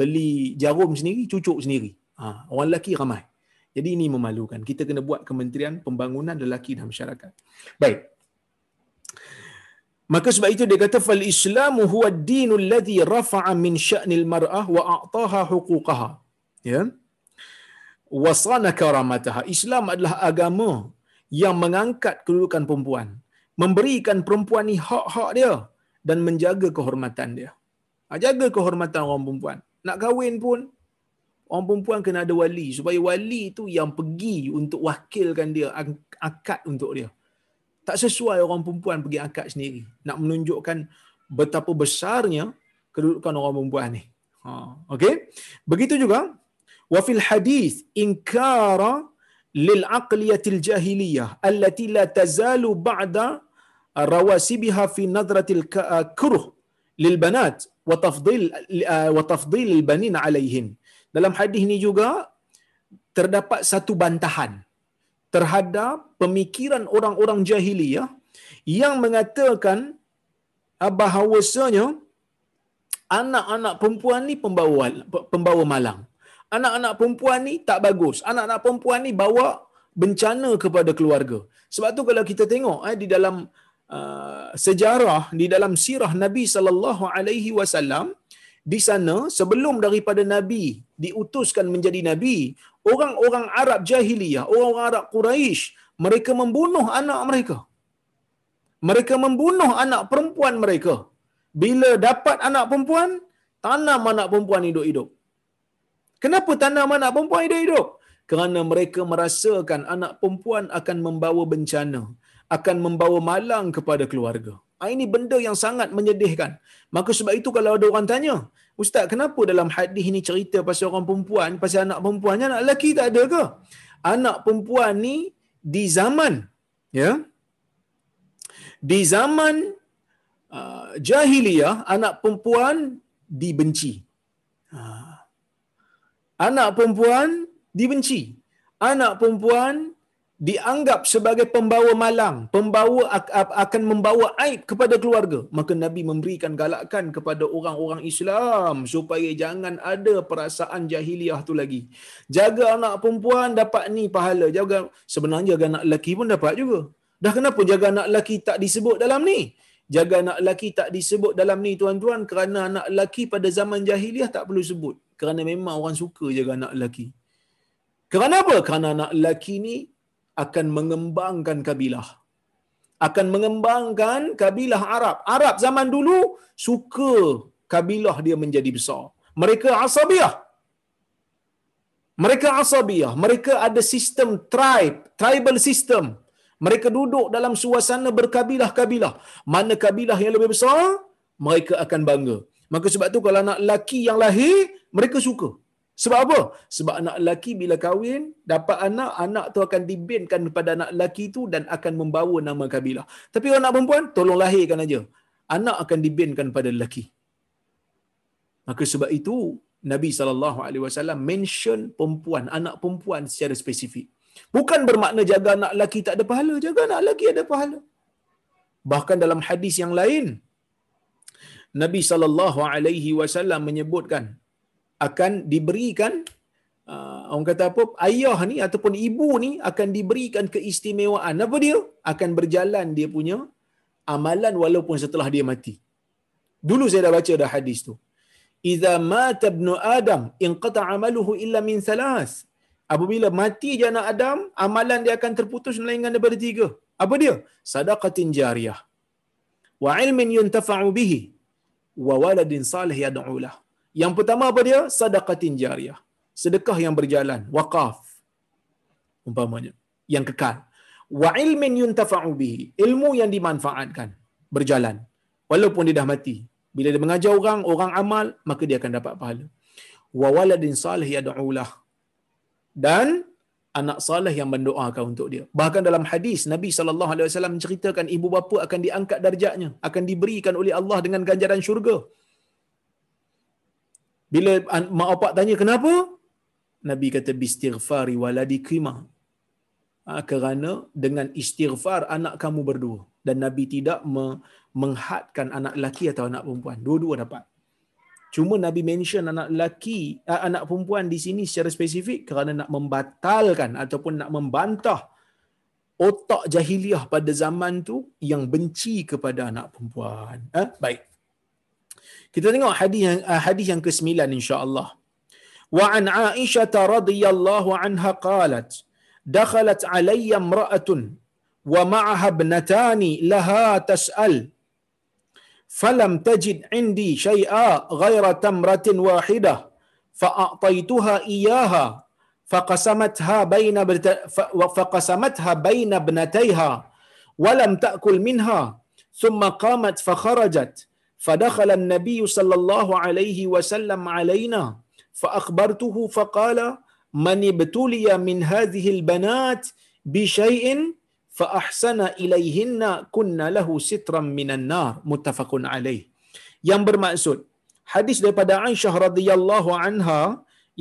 Beli jarum sendiri, cucuk sendiri. Orang lelaki ramai. Jadi ini memalukan. Kita kena buat Kementerian Pembangunan Lelaki dan Masyarakat. Baik. Maka sebab itu dia kata fal islamu huwa ad-din alladhi rafa'a min sya'nil mar'ah wa a'taha huquqaha. Ya. Wa sana karamataha. Islam adalah agama yang mengangkat kedudukan perempuan, memberikan perempuan ni hak-hak dia dan menjaga kehormatan dia. Jaga kehormatan orang perempuan. Nak kahwin pun orang perempuan kena ada wali supaya wali tu yang pergi untuk wakilkan dia akad untuk dia. Tak sesuai orang perempuan pergi akad sendiri. Nak menunjukkan betapa besarnya kedudukan orang perempuan ni. Okey. Begitu juga wa fil hadis inkara lil aqliyatil jahiliyah allati la tazalu ba'da rawasibiha fi nadratil kuruh lil banat wa tafdhil al-banin 'alayhin. Dalam hadis ni juga terdapat satu bantahan terhadap pemikiran orang-orang jahiliyah yang mengatakan bahawasanya anak-anak perempuan ni pembawa malang. Anak-anak perempuan ni tak bagus. Anak-anak perempuan ni bawa bencana kepada keluarga. Sebab tu kalau kita tengok di dalam sejarah, di dalam sirah Nabi SAW, di sana sebelum daripada Nabi diutuskan menjadi Nabi, orang-orang Arab jahiliyah, orang-orang Arab Quraisy, mereka membunuh anak mereka. Mereka membunuh anak perempuan mereka. Bila dapat anak perempuan, tanam anak perempuan hidup-hidup. Kenapa tanam anak perempuan hidup-hidup? Kerana mereka merasakan anak perempuan akan membawa bencana, akan membawa malang kepada keluarga. Ini benda yang sangat menyedihkan. Maka sebab itu kalau ada orang tanya, "Ustaz, kenapa dalam hadis ni cerita pasal orang perempuan, pasal anak perempuan, anak lelaki tak ada ke?" Anak perempuan ni di zaman di zaman jahiliyah, anak perempuan dibenci. Anak perempuan dibenci. Anak perempuan dianggap sebagai pembawa malang, pembawa akan membawa aib kepada keluarga. Maka Nabi memberikan galakan kepada orang-orang Islam supaya jangan ada perasaan jahiliyah tu lagi. Jaga anak perempuan dapat ni pahala, jaga sebenarnya jaga anak lelaki pun dapat juga. Dah kenapa jaga anak lelaki tak disebut dalam ni? Jaga anak lelaki tak disebut dalam ni tuan-tuan kerana anak lelaki pada zaman jahiliyah tak perlu sebut. Kerana memang orang suka jaga anak lelaki. Kerana apa? Kerana anak lelaki ni akan mengembangkan kabilah. Akan mengembangkan kabilah Arab. Arab zaman dulu suka kabilah dia menjadi besar. Mereka asabiyah. Mereka ada sistem tribe, tribal system. Mereka duduk dalam suasana berkabilah-kabilah. Mana kabilah yang lebih besar, mereka akan bangga. Maka sebab tu kalau anak lelaki yang lahir, mereka suka. Sebab apa? Sebab anak lelaki bila kahwin, dapat anak, anak tu akan dibinkan kepada anak lelaki tu dan akan membawa nama kabilah. Tapi anak perempuan, tolong lahirkan aja. Anak akan dibinkan pada lelaki. Maka sebab itu, Nabi SAW mention perempuan, anak perempuan secara spesifik. Bukan bermakna jaga anak lelaki tak ada pahala. Jaga anak lelaki ada pahala. Bahkan dalam hadis yang lain, Nabi SAW menyebutkan akan diberikan orang kata apa, ayah ni ataupun ibu ni akan diberikan keistimewaan. Apa dia? Akan berjalan dia punya amalan walaupun setelah dia mati. Dulu saya dah baca dah hadis tu. Idza mata ibnu Adam inqata'a amaluhu illa min thalath. Apabila mati je anak Adam, amalan dia akan terputus melainkan daripada tiga. Apa dia? Sadaqatin jariyah, wa ilmin yuntafa'u bihi, wa waladin salih yad'u lah. Yang pertama apa dia? Sadaqatin jariyah, sedekah yang berjalan, wakaf umpamanya, yang kekal. Wa ilmin yuntafa'u bihi, ilmu yang dimanfaatkan, berjalan walaupun dia dah mati. Bila dia mengajar orang, orang amal, maka dia akan dapat pahala. Wa waladin salih yad'u lah, dan anak saleh yang mendoakan untuk dia. Bahkan dalam hadis Nabi sallallahu alaihi wasallam menceritakan ibu bapa akan diangkat darjatnya, akan diberikan oleh Allah dengan ganjaran syurga. Bila mak bapak tanya kenapa? Nabi kata bistighfari waladikima. Kerana dengan istighfar anak kamu berdua. Dan Nabi tidak menghadkan anak lelaki atau anak perempuan. Dua-dua dapat. Cuma Nabi mention anak lelaki, anak perempuan di sini secara spesifik kerana nak membatalkan ataupun nak membantah otak jahiliyah pada zaman tu yang benci kepada anak perempuan. Baik. Kita tengok hadis yang ke-9 insya-Allah. Wa an Aisyah radhiyallahu anha qalat dakhalat alayya imra'atun wa ma'aha ibnatani laha tas'al فَلَمْ تَجِدْ عِنْدِي شَيْئًا غَيْرَ تَمْرَةٍ وَاحِدَةٍ فَأَعْطَيْتُهَا إِيَّاهَا فَقَسَمَتْهَا بَيْنَ ابْنَتَيْهَا وَلَمْ تَأْكُلْ مِنْهَا ثُمَّ قَامَتْ فَخَرَجَتْ فَدَخَلَ النَّبِيُّ صَلَّى اللَّهُ عَلَيْهِ وَسَلَّمَ عَلَيْنَا فَأَخْبَرْتُهُ فَقَالَ مَنِ ابْتُلِيَ مِنْ هَذِهِ الْبَنَاتِ بِشَيْءٍ fa ahsana ilayhinna kunna lahu sitran minan nar muttafaqun alaih. Yang bermaksud hadis daripada Aisyah radhiyallahu anha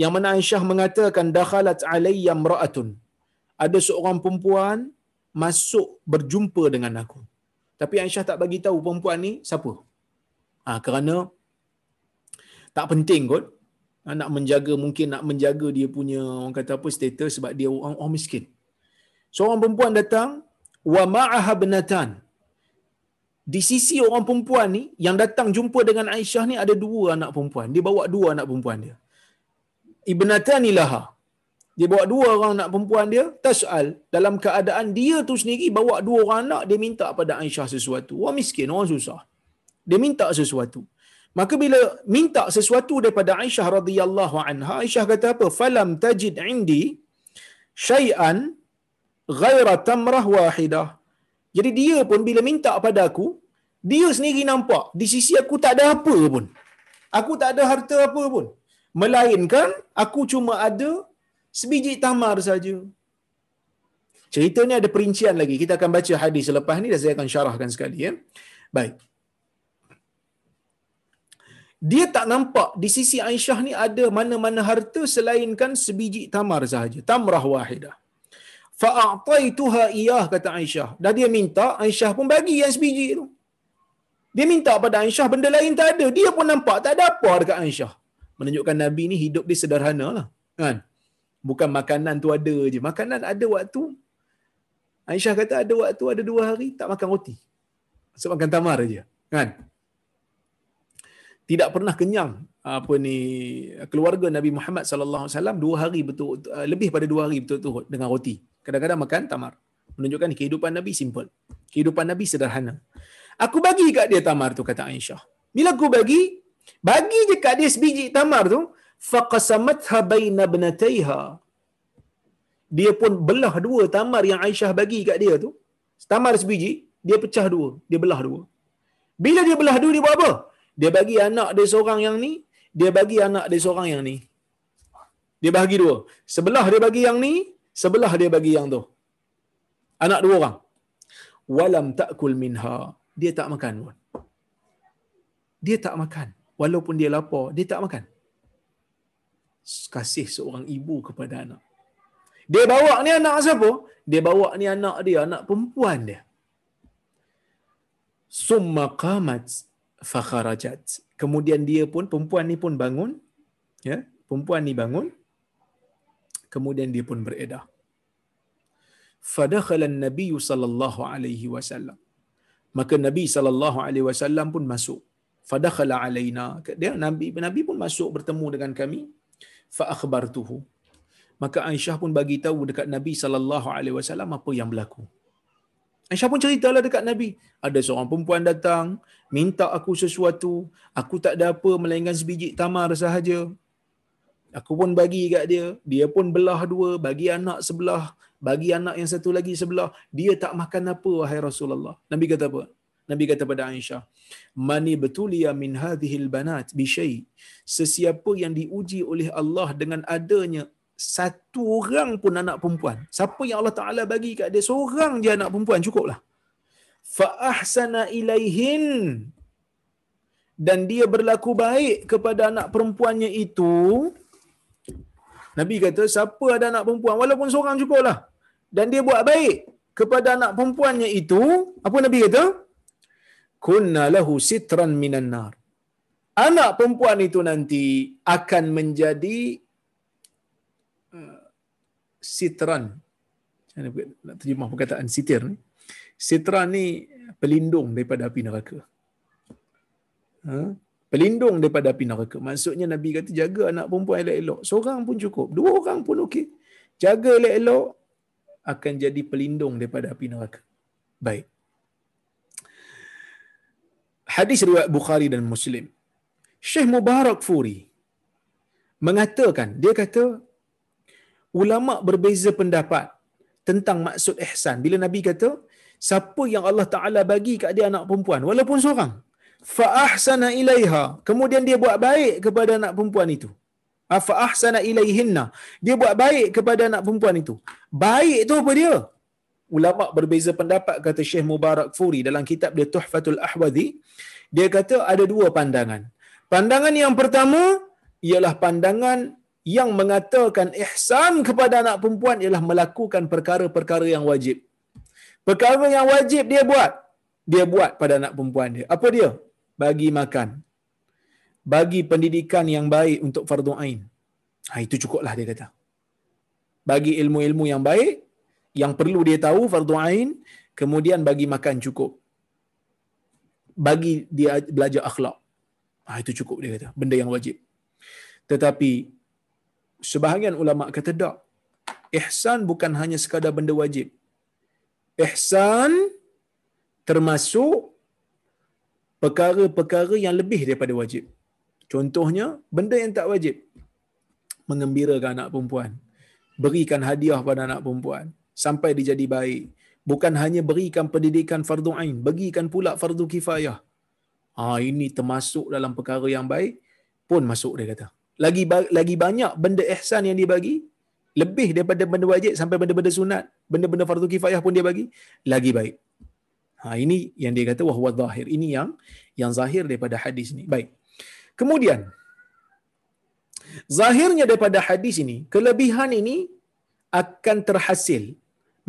yang mana Aisyah mengatakan dakhalat alayya imra'atun, ada seorang perempuan masuk berjumpa dengan aku. Tapi Aisyah tak bagi tahu perempuan ni siapa. Kerana tak penting kot. Nak menjaga, mungkin nak menjaga dia punya orang kata apa status, sebab dia orang miskin. Seorang perempuan datang wa ma'aha binatan. Di sisi orang perempuan ni yang datang jumpa dengan Aisyah ni ada dua anak perempuan. Dia bawa dua anak perempuan dia. Ibnatani laha. Dia bawa dua orang anak perempuan dia, tas'al, dalam keadaan dia tu sendiri bawa dua orang anak, dia minta pada Aisyah sesuatu. Orang miskin, orang susah. Dia minta sesuatu. Maka bila minta sesuatu daripada Aisyah radhiyallahu anha, Aisyah kata apa? Falam tajid indi syai'an ghaira tamrah wahidah. Jadi dia pun bila minta pada aku, dia sendiri nampak di sisi aku tak ada apa pun. Aku tak ada harta apa pun. Melainkan aku cuma ada sebiji tamar saja. Cerita ni ada perincian lagi. Kita akan baca hadis selepas ni dan saya akan syarahkan sekali ya. Baik. Dia tak nampak di sisi Aisyah ni ada mana-mana harta selainkan sebiji tamar sahaja. Tamrah wahidah. Fa'a'taituha iyah, kata Aisyah. Dah dia minta, Aisyah pun bagi yang sebiji tu. Dia minta pada Aisyah, benda lain tak ada. Dia pun nampak tak ada apa dekat Aisyah. Menunjukkan Nabi ni hidup dia sederhana lah. Kan? Bukan makanan tu ada je. Makanan ada waktu. Aisyah kata ada waktu, ada 2 hari tak makan roti. Sebab makan tamar je. Kan? Tidak pernah kenyang apa ni keluarga Nabi Muhammad sallallahu alaihi wasallam 2 hari betul, lebih pada 2 hari betul-betul dengan roti. Kadang-kadang makan tamar. Menunjukkan kehidupan Nabi simple. Kehidupan Nabi sederhana. Aku bagi kat dia tamar tu, kata Aisyah. Bila aku bagi je kat dia sebiji tamar tu, faqasamatha baina binataiha. Dia pun belah 2 tamar yang Aisyah bagi kat dia tu. Tamar sebiji, dia pecah 2, dia belah 2. Bila dia belah 2 dia buat apa? Dia bagi anak dia seorang yang ni, dia bagi anak dia seorang yang ni. Dia bahagi 2. Sebelah dia bagi yang ni, sebelah dia bagi yang tu. Anak 2 orang. Walam ta'kul minha. Dia tak makan pun. Dia tak makan. Walaupun dia lapar, dia tak makan. Kasih seorang ibu kepada anak. Dia bawa ni anak siapa? Dia bawa ni anak dia, anak perempuan dia. Summa qamat fakharajat. Kemudian dia pun, perempuan ni pun bangun, ya, perempuan ni bangun. Kemudian dia pun beredar. Fadakhala an-nabiy sallallahu alaihi wasallam. Maka Nabi sallallahu alaihi wasallam pun masuk. Fadakhala alaina. Dia Nabi pun masuk bertemu dengan kami. Fa akhbartuhu. Maka Aisyah pun bagi tahu dekat Nabi sallallahu alaihi wasallam apa yang berlaku. Aisyah pun ceritalah dekat Nabi. Ada seorang perempuan datang, minta aku sesuatu. Aku tak ada apa, melainkan sebiji tamar sahaja. Aku pun bagi kat dia. Dia pun belah 2, bagi anak sebelah, bagi anak yang satu lagi sebelah. Dia tak makan apa, wahai Rasulullah. Nabi kata apa? Nabi kata pada Aisyah, mani betulia min hadhil banat bi syai. Sesiapa yang diuji oleh Allah dengan adanya 1 orang pun anak perempuan. Siapa yang Allah Ta'ala bagi kat dia, 1 orang je anak perempuan, cukuplah. Fa'ahsana ilaihin. Dan dia berlaku baik kepada anak perempuannya itu. Nabi kata, siapa ada anak perempuan, walaupun 1 orang cukuplah. Dan dia buat baik kepada anak perempuannya itu. Apa Nabi kata? Kunna lahu sitran minan nar. Anak perempuan itu nanti akan menjadi sitran. Nak terjemah perkataan sitir ni. Sitran ni pelindung daripada api neraka. Pelindung daripada api neraka. Maksudnya Nabi kata jaga anak perempuan elok-elok. 1 orang pun cukup, 2 orang pun okey. Jaga elok-elok akan jadi pelindung daripada api neraka. Baik. Hadis riwayat Bukhari dan Muslim. Sheikh Mubarak Furi mengatakan, dia kata ulama berbeza pendapat tentang maksud ihsan. Bila Nabi kata, siapa yang Allah Ta'ala bagi kat dia anak perempuan, walaupun 1 orang. Fa'ahsana ilaiha. Kemudian dia buat baik kepada anak perempuan itu. Fa'ahsana ilaihinna. Dia buat baik kepada anak perempuan itu. Baik tu apa dia? Ulama berbeza pendapat, kata Syekh Mubarak Furi dalam kitab dia Tuhfatul Ahwadhi. Dia kata ada 2 pandangan. Pandangan yang pertama ialah pandangan yang mengatakan ihsan kepada anak perempuan ialah melakukan perkara-perkara yang wajib. Perkara yang wajib dia buat pada anak perempuan dia. Apa dia? Bagi makan. Bagi pendidikan yang baik untuk fardu ain. Itu cukuplah dia kata. Bagi ilmu-ilmu yang baik, yang perlu dia tahu fardu ain, kemudian bagi makan cukup. Bagi dia belajar akhlak. Itu cukup dia kata, benda yang wajib. Tetapi sebahagian ulama kata tak. Ihsan bukan hanya sekadar benda wajib. Ihsan termasuk perkara-perkara yang lebih daripada wajib. Contohnya, benda yang tak wajib. Mengembirakan anak perempuan. Berikan hadiah pada anak perempuan sampai dia jadi baik. Bukan hanya berikan pendidikan fardu ain, bagikan pula fardu kifayah. Ini termasuk dalam perkara yang baik pun masuk dia kata. Lagi banyak benda ihsan yang dia bagi, lebih daripada benda wajib sampai benda-benda sunat, benda-benda fardu kifayah pun dia bagi, lagi baik. Ini yang dia kata wahwa zahir. Ini yang zahir daripada hadis ni. Baik. Kemudian zahirnya daripada hadis ini, kelebihan ini akan terhasil.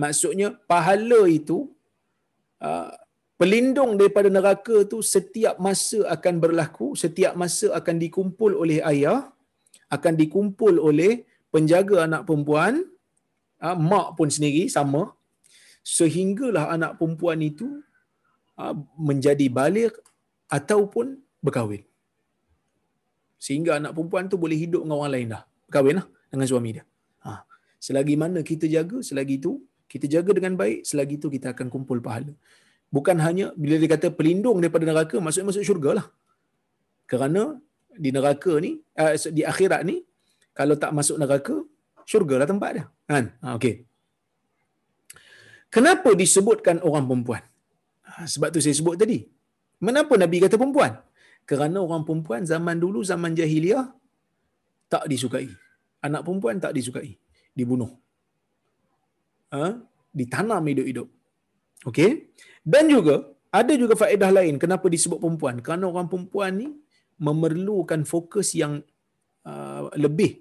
Maksudnya pahala itu pelindung daripada neraka tu setiap masa akan berlaku, setiap masa akan dikumpul oleh ayah, akan dikumpul oleh penjaga anak perempuan, mak pun sendiri sama, sehinggalah anak perempuan itu menjadi baligh ataupun berkahwin. Sehingga anak perempuan tu boleh hidup dengan orang lain dah. Berkahwinlah dengan suami dia. Selagi mana kita jaga, selagi itu kita jaga dengan baik, selagi itu kita akan kumpul pahala. Bukan hanya bila dia kata pelindung daripada neraka, maksudnya masuk syurga lah. Kerana di neraka ni, di akhirat ni, kalau tak masuk neraka, syurga lah tempat dia. Kan? Okey. Kenapa disebutkan orang perempuan? Sebab tu saya sebut tadi. Kenapa Nabi kata perempuan? Kerana orang perempuan zaman dulu, zaman jahiliah, tak disukai. Anak perempuan tak disukai. Dibunuh. Ditanam hidup-hidup. Okey? Dan juga, ada juga faedah lain kenapa disebut perempuan. Kerana orang perempuan ni memerlukan fokus yang lebih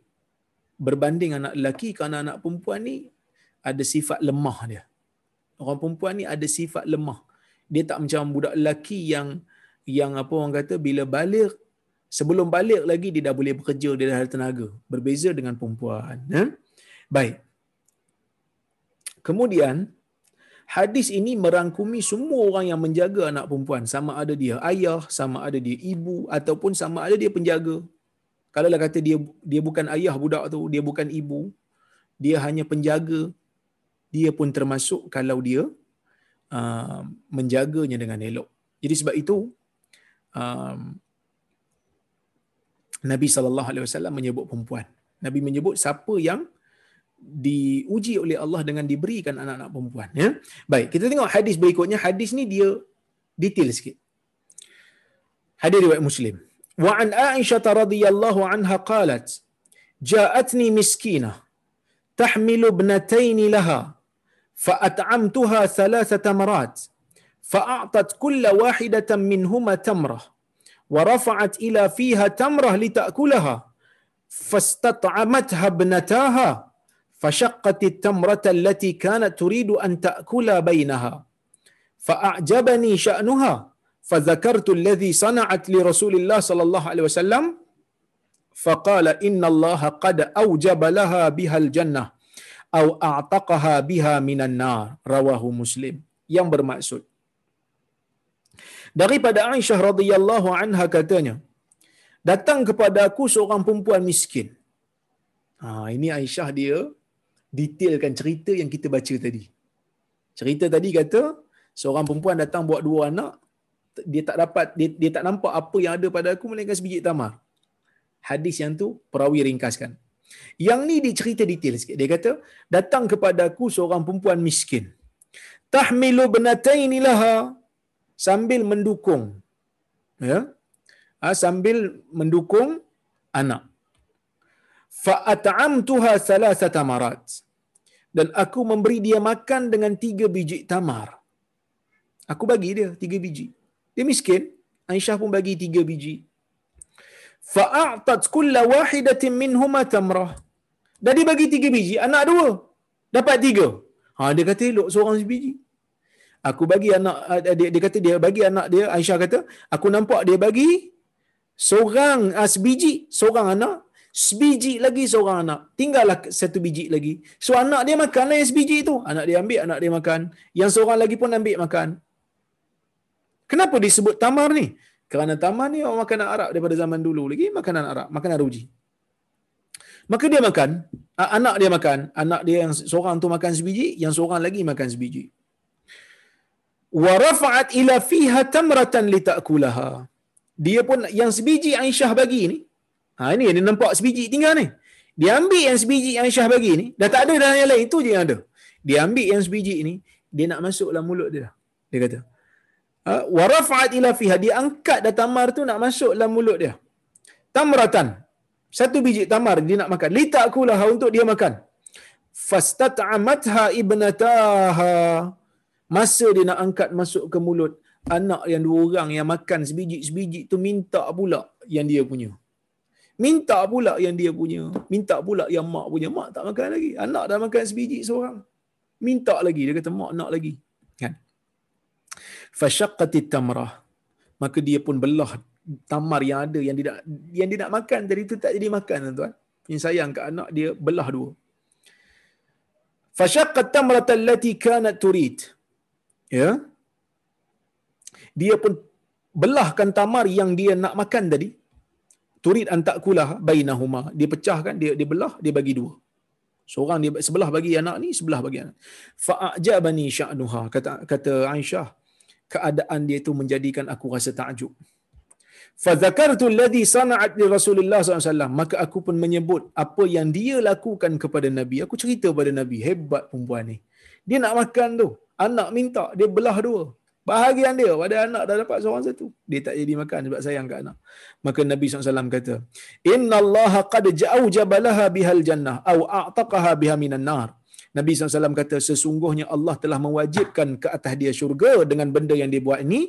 berbanding anak lelaki, kerana anak perempuan ni ada sifat lemah dia. Orang perempuan ni ada sifat lemah. Dia tak macam budak lelaki yang apa orang kata bila baligh, sebelum baligh lagi dia dah boleh bekerja, dia dah ada tenaga. Berbeza dengan perempuan. Baik. Kemudian hadis ini merangkumi semua orang yang menjaga anak perempuan, sama ada dia ayah, sama ada dia ibu, ataupun sama ada dia penjaga. Kalau lah kata dia bukan ayah budak tu, dia bukan ibu, dia hanya penjaga, dia pun termasuk kalau dia menjaganya dengan elok. Jadi sebab itu Nabi SAW menyebut perempuan. Nabi menyebut siapa yang diuji oleh Allah dengan diberikan anak-anak perempuan. Ya? Baik, kita tengok hadis berikutnya. Hadis ni dia detail sikit. Hadis riwayat Muslim. Wa an Aisyah radhiyallahu anha qalat, ja'atni miskinah tahmilu ibnatayn laha fa at'amtuha 3 tamarat. فأعطت كل واحدة منهما تمرة ورفعت إلى فيها تمرة لتأكلها فاستطعمتها ابنتاها فشقت التمرة التي كانت تريد أن تأكل بينها فأعجبني شأنها فذكرت الذي صنعت لرسول الله صلى الله عليه وسلم فقال إن الله قد أوجب لها بها الجنة أو أعتقها بها من النار رواه مسلم. Yang bermaksud daripada Aisyah radhiyallahu anha katanya, datang kepada aku seorang perempuan miskin. Ini Aisyah dia detailkan cerita yang kita baca tadi. Cerita tadi kata seorang perempuan datang bawa 2 anak, dia tak nampak apa yang ada pada aku melainkan sebiji tamar. Hadis yang tu perawi ringkaskan. Yang ni dicerita detail sikit. Dia kata datang kepada aku seorang perempuan miskin. Tahmilu ibnataini laha, sambil mendukung, ya, sambil mendukung anak. Fa at'amtuha 3 tamarat, dan aku memberi dia makan dengan 3 biji tamar. Aku bagi dia 3 biji. Dia miskin, Aisyah pun bagi 3 biji. fa'atat kullu wahidatin minhuma tamrah. Dah dibagi 3 biji, anak 2 dapat 3. Dia kata elok seorang sebiji. Aku bagi anak dia kata dia bagi anak dia. Aisyah kata, aku nampak dia bagi seorang sebiji seorang anak, sebiji lagi seorang anak. Tinggallah satu biji lagi. So anak dia makanlah yang sebiji tu. Anak dia ambil, anak dia makan. Yang seorang lagi pun ambil makan. Kenapa disebut tamar ni? Kerana tamar ni orang makanan Arab daripada zaman dulu lagi, makanan Arab, makanan ruji. Maka dia makan, anak dia makan, anak dia yang seorang tu makan sebiji, yang seorang lagi makan sebiji. Wa rafa'at ila fiha tamratan litakulaha. Dia pun yang sebiji Aisyah bagi ni. Ini dia nampak sebiji tinggal ni. Dia ambil yang sebiji Aisyah bagi ni, dah tak ada dah yang lain, itu je yang ada. Dia ambil yang sebiji ni, dia nak masuk dalam mulut dia dah. Dia kata, wa rafa'at ila fiha, dia angkat dah tamar tu nak masuk dalam mulut dia. Tamratan, satu biji tamar dia nak makan, litakulaha, untuk dia makan. Fastat'amatha ibnataha, masa dia nak angkat masuk ke mulut, anak yang 2 orang yang makan sebiji-sebiji tu minta pula yang dia punya. Minta pula yang dia punya, minta pula yang mak punya. Mak tak makan lagi, anak dah makan sebiji seorang. Minta lagi, dia kata mak nak lagi. Kan? Fashaqqatit tamrah, maka dia pun belah tamar yang ada, yang dia nak makan tadi tu tak jadi makan, tuan-tuan. Yang sayang kat anak dia, belah 2. Fashaqqat tamrat allati kanat turid. Ya. Dia pun belahkan tamar yang dia nak makan tadi. Turid antakulah bainahuma, dia pecahkan, dia belah, dia bagi 2. Seorang dia sebelah bagi anak ni, sebelah bagi anak. Fa'ajabani sya'nuha, kata Aisyah, keadaan dia itu menjadikan aku rasa takjub. Fa zakartu alladhi sana'at li Rasulillah sallallahu alaihi wasallam, maka aku pun menyebut apa yang dia lakukan kepada Nabi. Aku cerita kepada Nabi, hebat perempuan ni. Dia nak makan tu, anak minta, dia belah 2. Bahagian dia pada anak dah dapat seorang satu. Dia tak jadi makan sebab sayang kat anak. Maka Nabi SAW kata, "Innallaha qad ja'awjaba laha bihal jannah aw a'taqaha biha minan nar." Nabi SAW kata, sesungguhnya Allah telah mewajibkan ke atas dia syurga dengan benda yang dia buat ini,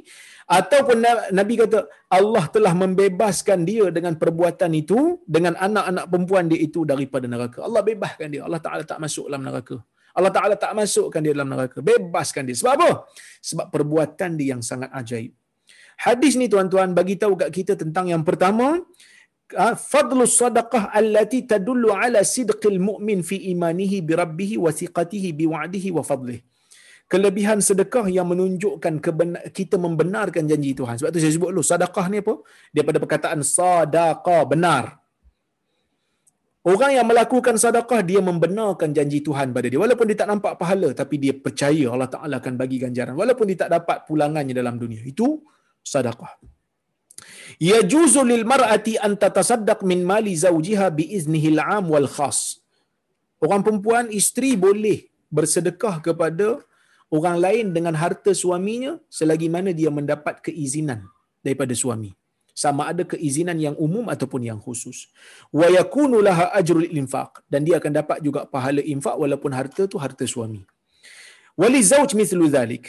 ataupun Nabi kata Allah telah membebaskan dia dengan perbuatan itu, dengan anak-anak perempuan dia itu daripada neraka. Allah bebaskan dia. Allah Ta'ala tak masuk dalam neraka. Allah Ta'ala tak masukkan dia dalam neraka. Bebaskan dia. Sebab apa? Sebab perbuatan dia yang sangat ajaib. Hadis ni tuan-tuan bagi tahu kat kita tentang yang pertama, fadlus sadaqah allati tadullu ala sidqil mu'min fi imanihi bi rabbih wa thiqatihi bi wa'dihi wa fadlih. Kelebihan sedekah yang menunjukkan kita membenarkan janji Tuhan. Sebab tu saya sebut dulu, sedekah ni apa? Daripada perkataan sadaqah, benar. Orang yang melakukan sedekah, dia membenarkan janji Tuhan pada dia. Walaupun dia tak nampak pahala, tapi dia percaya Allah Ta'ala akan bagi ganjaran. Walaupun dia tak dapat pulangannya dalam dunia. Itu sedekah. Yajuzu lil mar'ati an tatasaddaq min mali zawjiha biiznihi al-'am wal khas. Orang perempuan, isteri boleh bersedekah kepada orang lain dengan harta suaminya selagi mana dia mendapat keizinan daripada suami. Sama ada keizinan yang umum ataupun yang khusus. Wa yakunu laha ajrul infaq, dan dia akan dapat juga pahala infak walaupun harta tu harta suami. Wa li zauj mithlu zalik,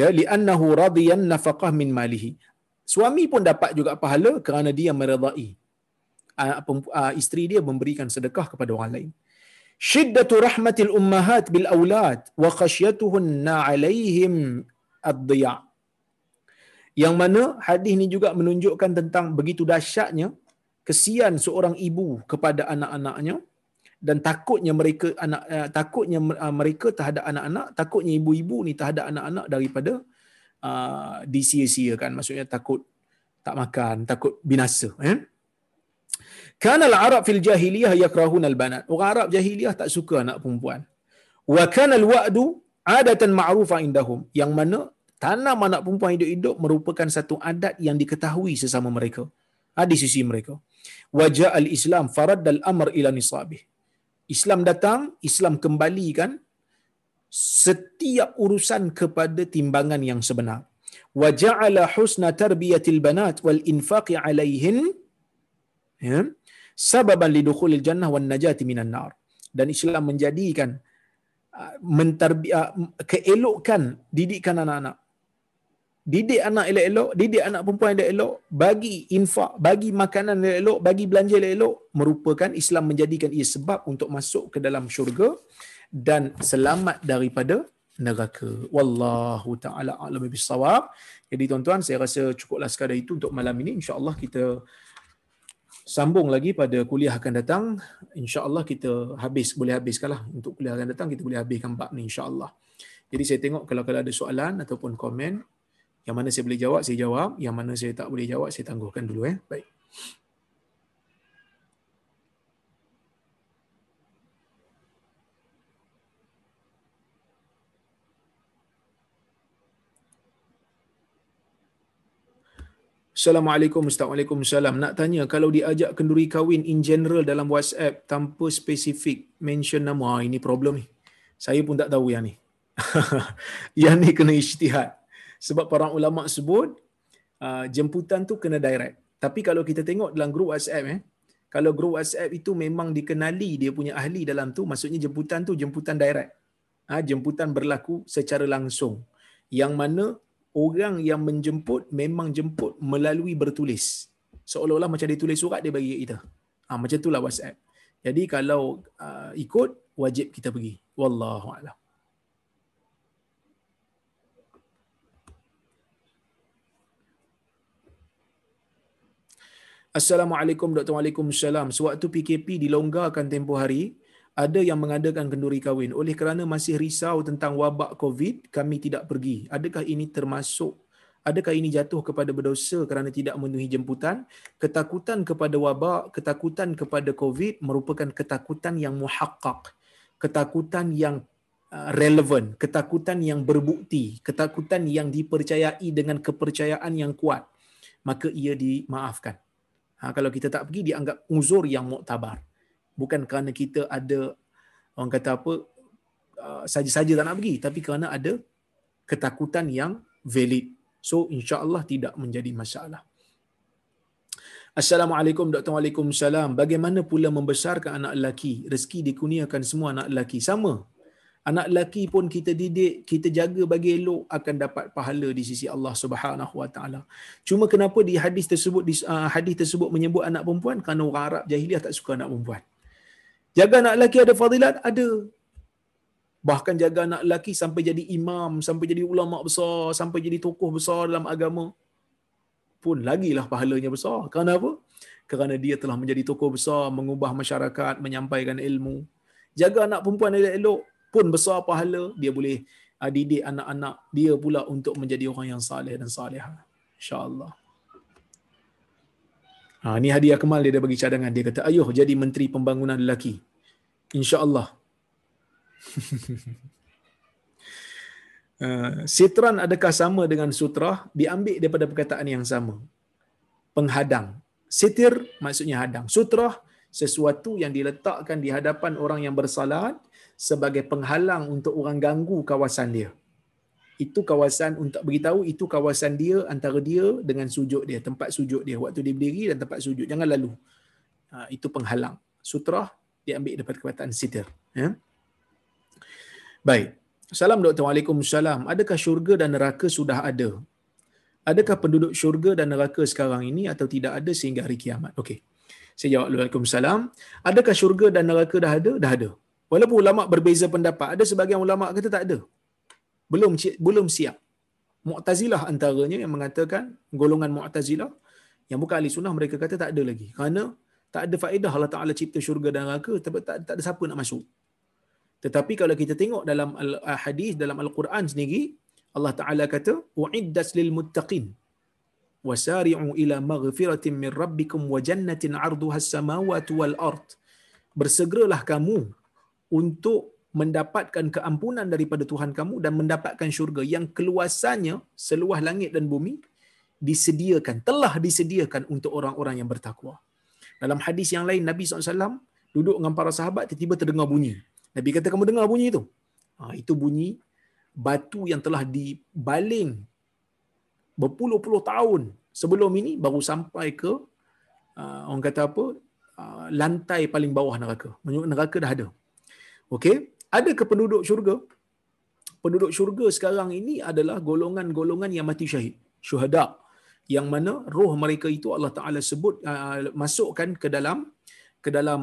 ya, li annahu radiyan nafaqah min malihi. Suami pun dapat juga pahala kerana dia meredai isteri dia memberikan sedekah kepada orang lain. Shiddatu rahmatil ummahat bil aulad wa khasyyatuhunna alaihim ad-dhiya'. Yang mana hadis ni juga menunjukkan tentang begitu dahsyatnya kesian seorang ibu kepada anak-anaknya, dan takutnya mereka terhadap anak-anak, takutnya ibu-ibu ni terhadap anak-anak daripada disia-siakan, maksudnya takut tak makan, takut binasa. Kana al-Arab fil jahiliyah yakrahuna al-banat. Orang Arab jahiliyah tak suka anak perempuan. Wa kana al-wa'du 'adatan ma'rufa indahum, yang mana tanam anak perempuan hidup-hidup merupakan satu adat yang diketahui sesama mereka, di sisi mereka. Wajah al-Islam farad al-amr ila nisabih. Islam datang, Islam kembalikan setiap urusan kepada timbangan yang sebenar. Waja'ala husna tarbiyatil banat wal infaqi alaihin sababan lidukhulil jannah wan najati minan nar. Dan Islam menjadikan keelokan didikan anak-anak Didik anak elok-elok, didik anak perempuan elok-elok, bagi infak, bagi makanan elok-elok, bagi belanja elok-elok, merupakan Islam menjadikan ia sebab untuk masuk ke dalam syurga dan selamat daripada neraka. Wallahu ta'ala a'lam bis-shawab. Jadi tuan-tuan, saya rasa cukuplah sekadar itu untuk malam ini. InsyaAllah kita sambung lagi pada kuliah akan datang. InsyaAllah kita boleh habiskanlah untuk kuliah akan datang, kita boleh habiskan bab ni insyaAllah. Jadi saya tengok kalau ada soalan ataupun komen, yang mana saya boleh jawab, saya jawab. Yang mana saya tak boleh jawab, saya tangguhkan dulu. Baik. Assalamualaikum. Waalaikumsalam. Nak tanya, kalau diajak kenduri kahwin in general dalam WhatsApp tanpa spesifik mention nama, ini problem ni. Saya pun tak tahu yang ni. Yang ni kena ijtihad. Sebab para ulama sebut jemputan tu kena direct. Tapi kalau kita tengok dalam grup WhatsApp, kalau grup WhatsApp itu memang dikenali dia punya ahli dalam tu, maksudnya jemputan tu jemputan direct. Jemputan berlaku secara langsung. Yang mana orang yang menjemput memang jemput melalui bertulis. Seolah-olah macam dia tulis surat dia bagi kita. Macam itulah WhatsApp. Jadi kalau ikut, wajib kita pergi. Wallahu a'lam. Assalamualaikum Dr. Waalaikumsalam. Sewaktu PKP dilonggarkan tempoh hari, ada yang mengadakan kenduri kahwin. Oleh kerana masih risau tentang wabak COVID, kami tidak pergi. Adakah ini jatuh kepada berdosa kerana tidak memenuhi jemputan? Ketakutan kepada wabak, ketakutan kepada COVID merupakan ketakutan yang muhaqqaq, ketakutan yang relevan, ketakutan yang berbukti, ketakutan yang dipercayai dengan kepercayaan yang kuat. Maka ia dimaafkan. Kalau kita tak pergi, dianggap uzur yang muktabar. Bukan kerana kita ada, orang kata apa, saja-saja tak nak pergi, tapi kerana ada ketakutan yang valid. So, insya-Allah tidak menjadi masalah. Assalamualaikum Dr. Waalaikumsalam. Bagaimana pula membesarkan anak lelaki? Rezeki dikurniakan semua anak lelaki. Sama. Anak lelaki pun kita didik, kita jaga bagi elok, akan dapat pahala di sisi Allah Subhanahu Wa Taala. Cuma kenapa di hadis tersebut menyebut anak perempuan? Kerana orang Arab jahiliah tak suka anak perempuan. Jaga anak lelaki ada fadilat, ada. Bahkan jaga anak lelaki sampai jadi imam, sampai jadi ulama besar, sampai jadi tokoh besar dalam agama pun lagilah pahalanya besar. Kerana apa? Kerana dia telah menjadi tokoh besar, mengubah masyarakat, menyampaikan ilmu. Jaga anak perempuan elok-elok pun besar pahala, dia boleh didik anak-anak dia pula untuk menjadi orang yang saleh dan salihah. InsyaAllah. Ni hadiah Kemal, dia dah bagi cadangan. Dia kata, ayuh jadi Menteri Pembangunan Lelaki. InsyaAllah. Sitran adakah sama dengan sutrah? Diambil daripada perkataan yang sama. Penghadang. Sitir maksudnya hadang. Sutrah sesuatu yang diletakkan di hadapan orang yang bersalat sebagai penghalang untuk orang ganggu kawasan dia. Itu kawasan untuk beritahu, itu kawasan dia, antara dia dengan sujud dia, tempat sujud dia. Waktu dia berdiri dan tempat sujud, jangan lalu. Itu penghalang. Sutrah diambil daripada perkataan sitir. Ya? Baik. Salam Dr. Waalaikumsalam. Adakah syurga dan neraka sudah ada? Adakah penduduk syurga dan neraka sekarang ini atau tidak ada sehingga hari kiamat? Okey. Saya jawab, Waalaikumsalam. Adakah syurga dan neraka dah ada? Dah ada. Walaupun ulama berbeza pendapat, ada sebahagian ulama kata tak ada. Belum siap. Mu'tazilah antaranya yang mengatakan, golongan Mu'tazilah yang bukan ahli sunnah, mereka kata tak ada lagi. Kerana tak ada faedah Allah Taala cipta syurga dan neraka, tak ada siapa nak masuk. Tetapi kalau kita tengok dalam hadis, dalam Al-Quran sendiri, Allah Taala kata, "U'iddat lil muttaqin wasari'u ila maghfiratin min rabbikum wa jannatin 'arduha as-samawati wal ard." Bersegeralah kamu untuk mendapatkan keampunan daripada Tuhan kamu dan mendapatkan syurga yang keluasannya seluas langit dan bumi telah disediakan untuk orang-orang yang bertakwa. Dalam hadis yang lain, Nabi SAW duduk dengan para sahabat, tiba-tiba terdengar bunyi. Nabi kata, kamu dengar bunyi itu? Itu bunyi batu yang telah dibaling berpuluh-puluh tahun sebelum ini, baru sampai ke orang kata apa, lantai paling bawah neraka. Neraka dah ada. Okey, ada ke penduduk syurga? penduduk syurga sekarang ini adalah golongan-golongan yang mati syahid, syuhada, yang mana roh mereka itu Allah Taala sebut masukkan ke dalam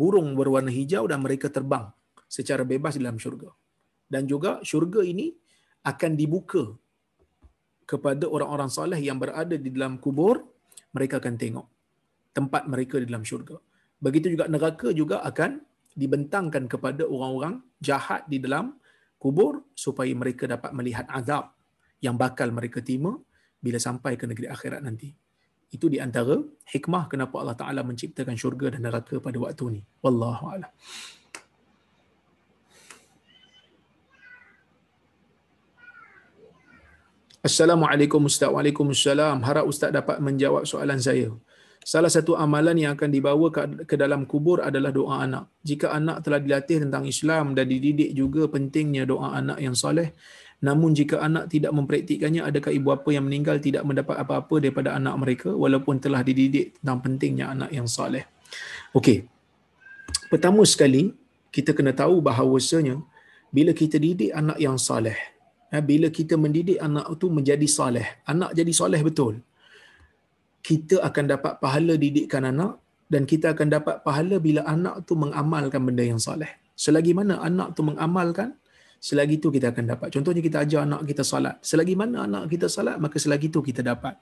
burung berwarna hijau dan mereka terbang secara bebas dalam syurga. Dan juga syurga ini akan dibuka kepada orang-orang soleh yang berada di dalam kubur, mereka akan tengok tempat mereka di dalam syurga. Begitu juga neraka juga akan dibentangkan kepada orang-orang jahat di dalam kubur supaya mereka dapat melihat azab yang bakal mereka terima bila sampai ke negeri akhirat nanti. Itu di antara hikmah kenapa Allah Taala menciptakan syurga dan neraka pada waktu ni. Wallahu a'lam. Assalamualaikum Ustaz. Waalaikumsalam. Harap Ustaz dapat menjawab soalan saya. Salah satu amalan yang akan dibawa ke dalam kubur adalah doa anak. Jika anak telah dilatih tentang Islam dan dididik juga pentingnya doa anak yang soleh, namun jika anak tidak mempraktikkannya, adakah ibu bapa yang meninggal tidak mendapat apa-apa daripada anak mereka walaupun telah dididik tentang pentingnya anak yang soleh? Okey. Pertama sekali, kita kena tahu bahawasanya bila kita didik anak yang soleh, bila kita mendidik anak itu menjadi soleh, anak jadi soleh betul, kita akan dapat pahala didikkan anak dan kita akan dapat pahala bila anak tu mengamalkan benda yang soleh. Selagi mana anak tu mengamalkan, selagi tu kita akan dapat. Contohnya kita ajar anak kita salat. Selagi mana anak kita salat, maka selagi tu kita dapat.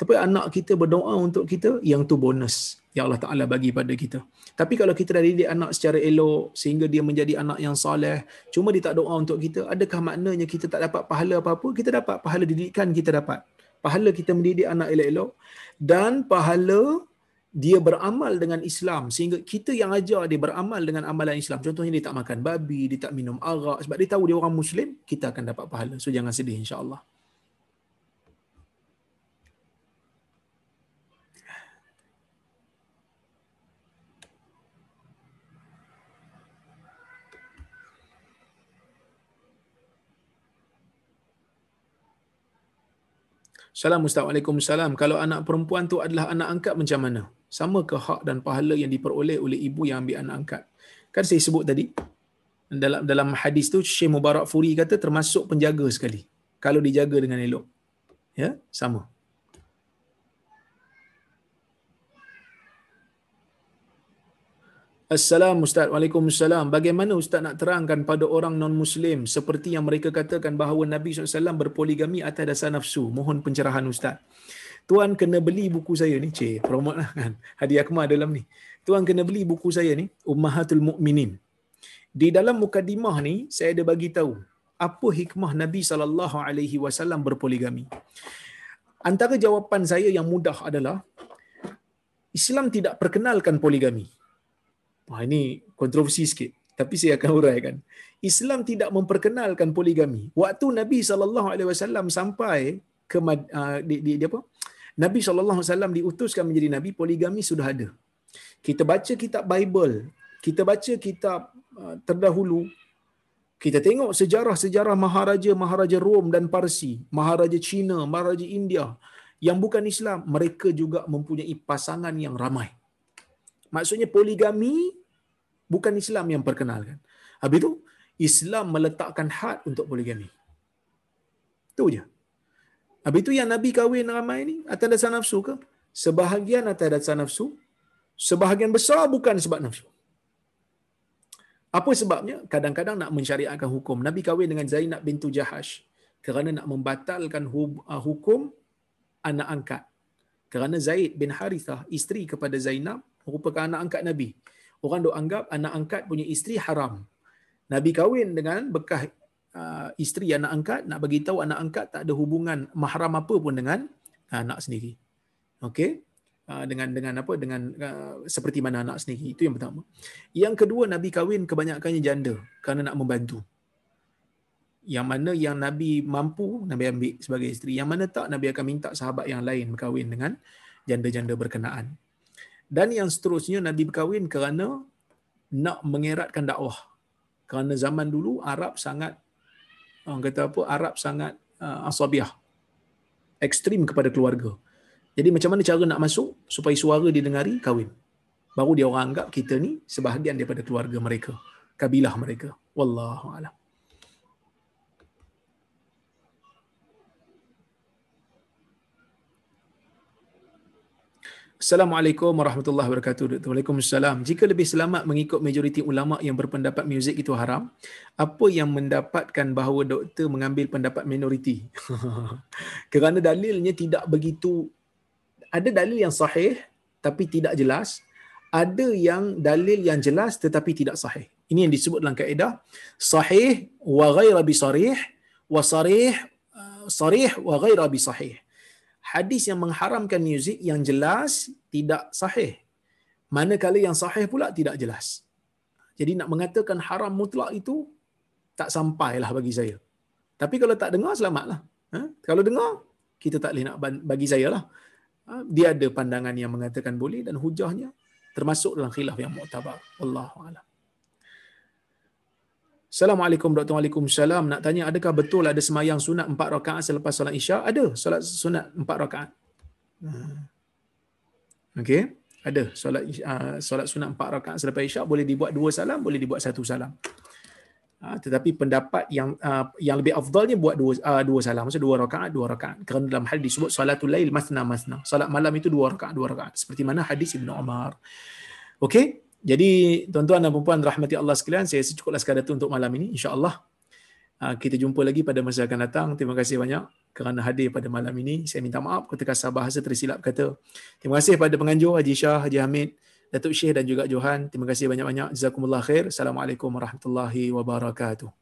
Tapi anak kita berdoa untuk kita, yang tu bonus yang Allah Ta'ala bagi pada kita. Tapi kalau kita dah didik anak secara elok sehingga dia menjadi anak yang soleh, cuma dia tak doa untuk kita, adakah maknanya kita tak dapat pahala apa-apa? Kita dapat pahala didikan, kita dapat. Pahala kita mendidik anak elok-elok dan pahala dia beramal dengan Islam sehingga kita yang ajar dia beramal dengan amalan Islam. Contohnya dia tak makan babi, dia tak minum arak, sebab dia tahu dia orang Muslim, kita akan dapat pahala. So jangan sedih, insya-Allah. Assalamualaikum. Kalau anak perempuan tu adalah anak angkat macam mana? Sama ke hak dan pahala yang diperoleh oleh ibu yang ambil anak angkat? Kan saya sebut tadi, dalam hadis tu Sheikh Mubarak Furi kata termasuk penjaga sekali. Kalau dijaga dengan elok. Ya, sama. Assalamualaikum Ustaz. Waalaikumsalam. Bagaimana Ustaz nak terangkan pada orang non-Muslim seperti yang mereka katakan bahawa Nabi SAW berpoligami atas dasar nafsu? Mohon pencerahan Ustaz. Tuan kena beli buku saya ni. Cik, promote lah kan. Hadiah Akmal dalam ni. Tuan kena beli buku saya ni, Ummahatul Mukminin. Di dalam mukadimah ni, saya ada bagi tahu apa hikmah Nabi SAW berpoligami. Antara jawapan saya yang mudah adalah, Islam tidak perkenalkan poligami. Wah, ini kontroversi sikit, tapi saya akan uraikan. Islam tidak memperkenalkan poligami. Waktu Nabi SAW sampai ke apa? Nabi SAW diutuskan menjadi Nabi, poligami sudah ada. Kita baca kitab Bible, kita baca kitab terdahulu, kita tengok sejarah-sejarah Maharaja Rom dan Parsi, Maharaja China, Maharaja India yang bukan Islam, mereka juga mempunyai pasangan yang ramai. Maksudnya poligami bukan Islam yang perkenalkan. Habis itu, Islam meletakkan had untuk poligami. Itu je. Habis itu yang Nabi kahwin ramai ni, atas dasar nafsu ke? Sebahagian atas dasar nafsu, sebahagian besar bukan sebab nafsu. Apa sebabnya? Kadang-kadang nak mensyariatkan hukum. Nabi kahwin dengan Zainab binti Jahasy kerana nak membatalkan hukum anak angkat. Kerana Zaid bin Harithah, isteri kepada Zainab, merupakan anak angkat Nabi. Orang dok anggap anak angkat punya isteri haram. Nabi kahwin dengan bekas isteri anak angkat, nak bagi tahu anak angkat tak ada hubungan mahram apa pun dengan anak sendiri. Okey? Dengan seperti mana anak sendiri. Itu yang pertama. Yang kedua, Nabi kahwin kebanyakannya janda kerana nak membantu. Yang mana yang Nabi mampu, Nabi ambil sebagai isteri. Yang mana tak, Nabi akan minta sahabat yang lain berkahwin dengan janda-janda berkenaan. Dan yang seterusnya, Nabi berkahwin kerana nak mengeratkan dakwah. Kerana zaman dulu Arab sangat, orang kata apa, Arab sangat asabiah. Ekstrim kepada keluarga. Jadi macam mana cara nak masuk supaya suara didengari, kahwin. Baru dia orang anggap kita ni sebahagian daripada keluarga mereka, kabilah mereka. Wallahu a'lam. Assalamualaikum warahmatullahi wabarakatuh. Waalaikumsalam. Jika lebih selamat mengikut majoriti ulama yang berpendapat muzik itu haram, apa yang mendapatkan bahawa doktor mengambil pendapat minoriti? Kerana dalilnya tidak begitu, ada dalil yang sahih tapi tidak jelas, ada yang dalil yang jelas tetapi tidak sahih. Ini yang disebut dalam kaedah sahih wa ghairu bi sarih wa sarih sarih wa ghairu bi sahih. Hadis yang mengharamkan muzik yang jelas tidak sahih. Manakala yang sahih pula tidak jelas. Jadi nak mengatakan haram mutlak itu tak sampailah bagi saya. Tapi kalau tak dengar selamatlah. Kalau dengar kita tak boleh nak bagi saya lah. Dia ada pandangan yang mengatakan boleh dan hujahnya termasuk dalam khilaf yang muktabar. Wallahu a'lam. Assalamualaikum Dr. Waalaikumsalam. Nak tanya, adakah betul ada semayang sunat 4 rakaat selepas solat Isyak? Ada solat sunat 4 rakaat. Okey, ada solat sunat 4 rakaat selepas Isyak, boleh dibuat 2 salam, boleh dibuat 1 salam. Tetapi pendapat yang lebih afdalnya buat 2 salam, maksud 2 rakaat, 2 rakaat. Kerana dalam hadis disebut salatul lail masna-masna. Solat malam itu 2 rakaat, 2 rakaat. Seperti mana hadis Ibnu Umar. Okey. Jadi tuan-tuan dan puan rahmati Allah sekalian, saya cukuplah sekadar itu untuk malam ini. InsyaAllah kita jumpa lagi pada masa akan datang. Terima kasih banyak kerana hadir pada malam ini. Saya minta maaf kata kasar bahasa tersilap kata. Terima kasih pada penganjur Haji Shah, Haji Hamid, Datuk Syekh dan juga Johan. Terima kasih banyak-banyak. Jazakumullah khair. Assalamualaikum warahmatullahi wabarakatuh.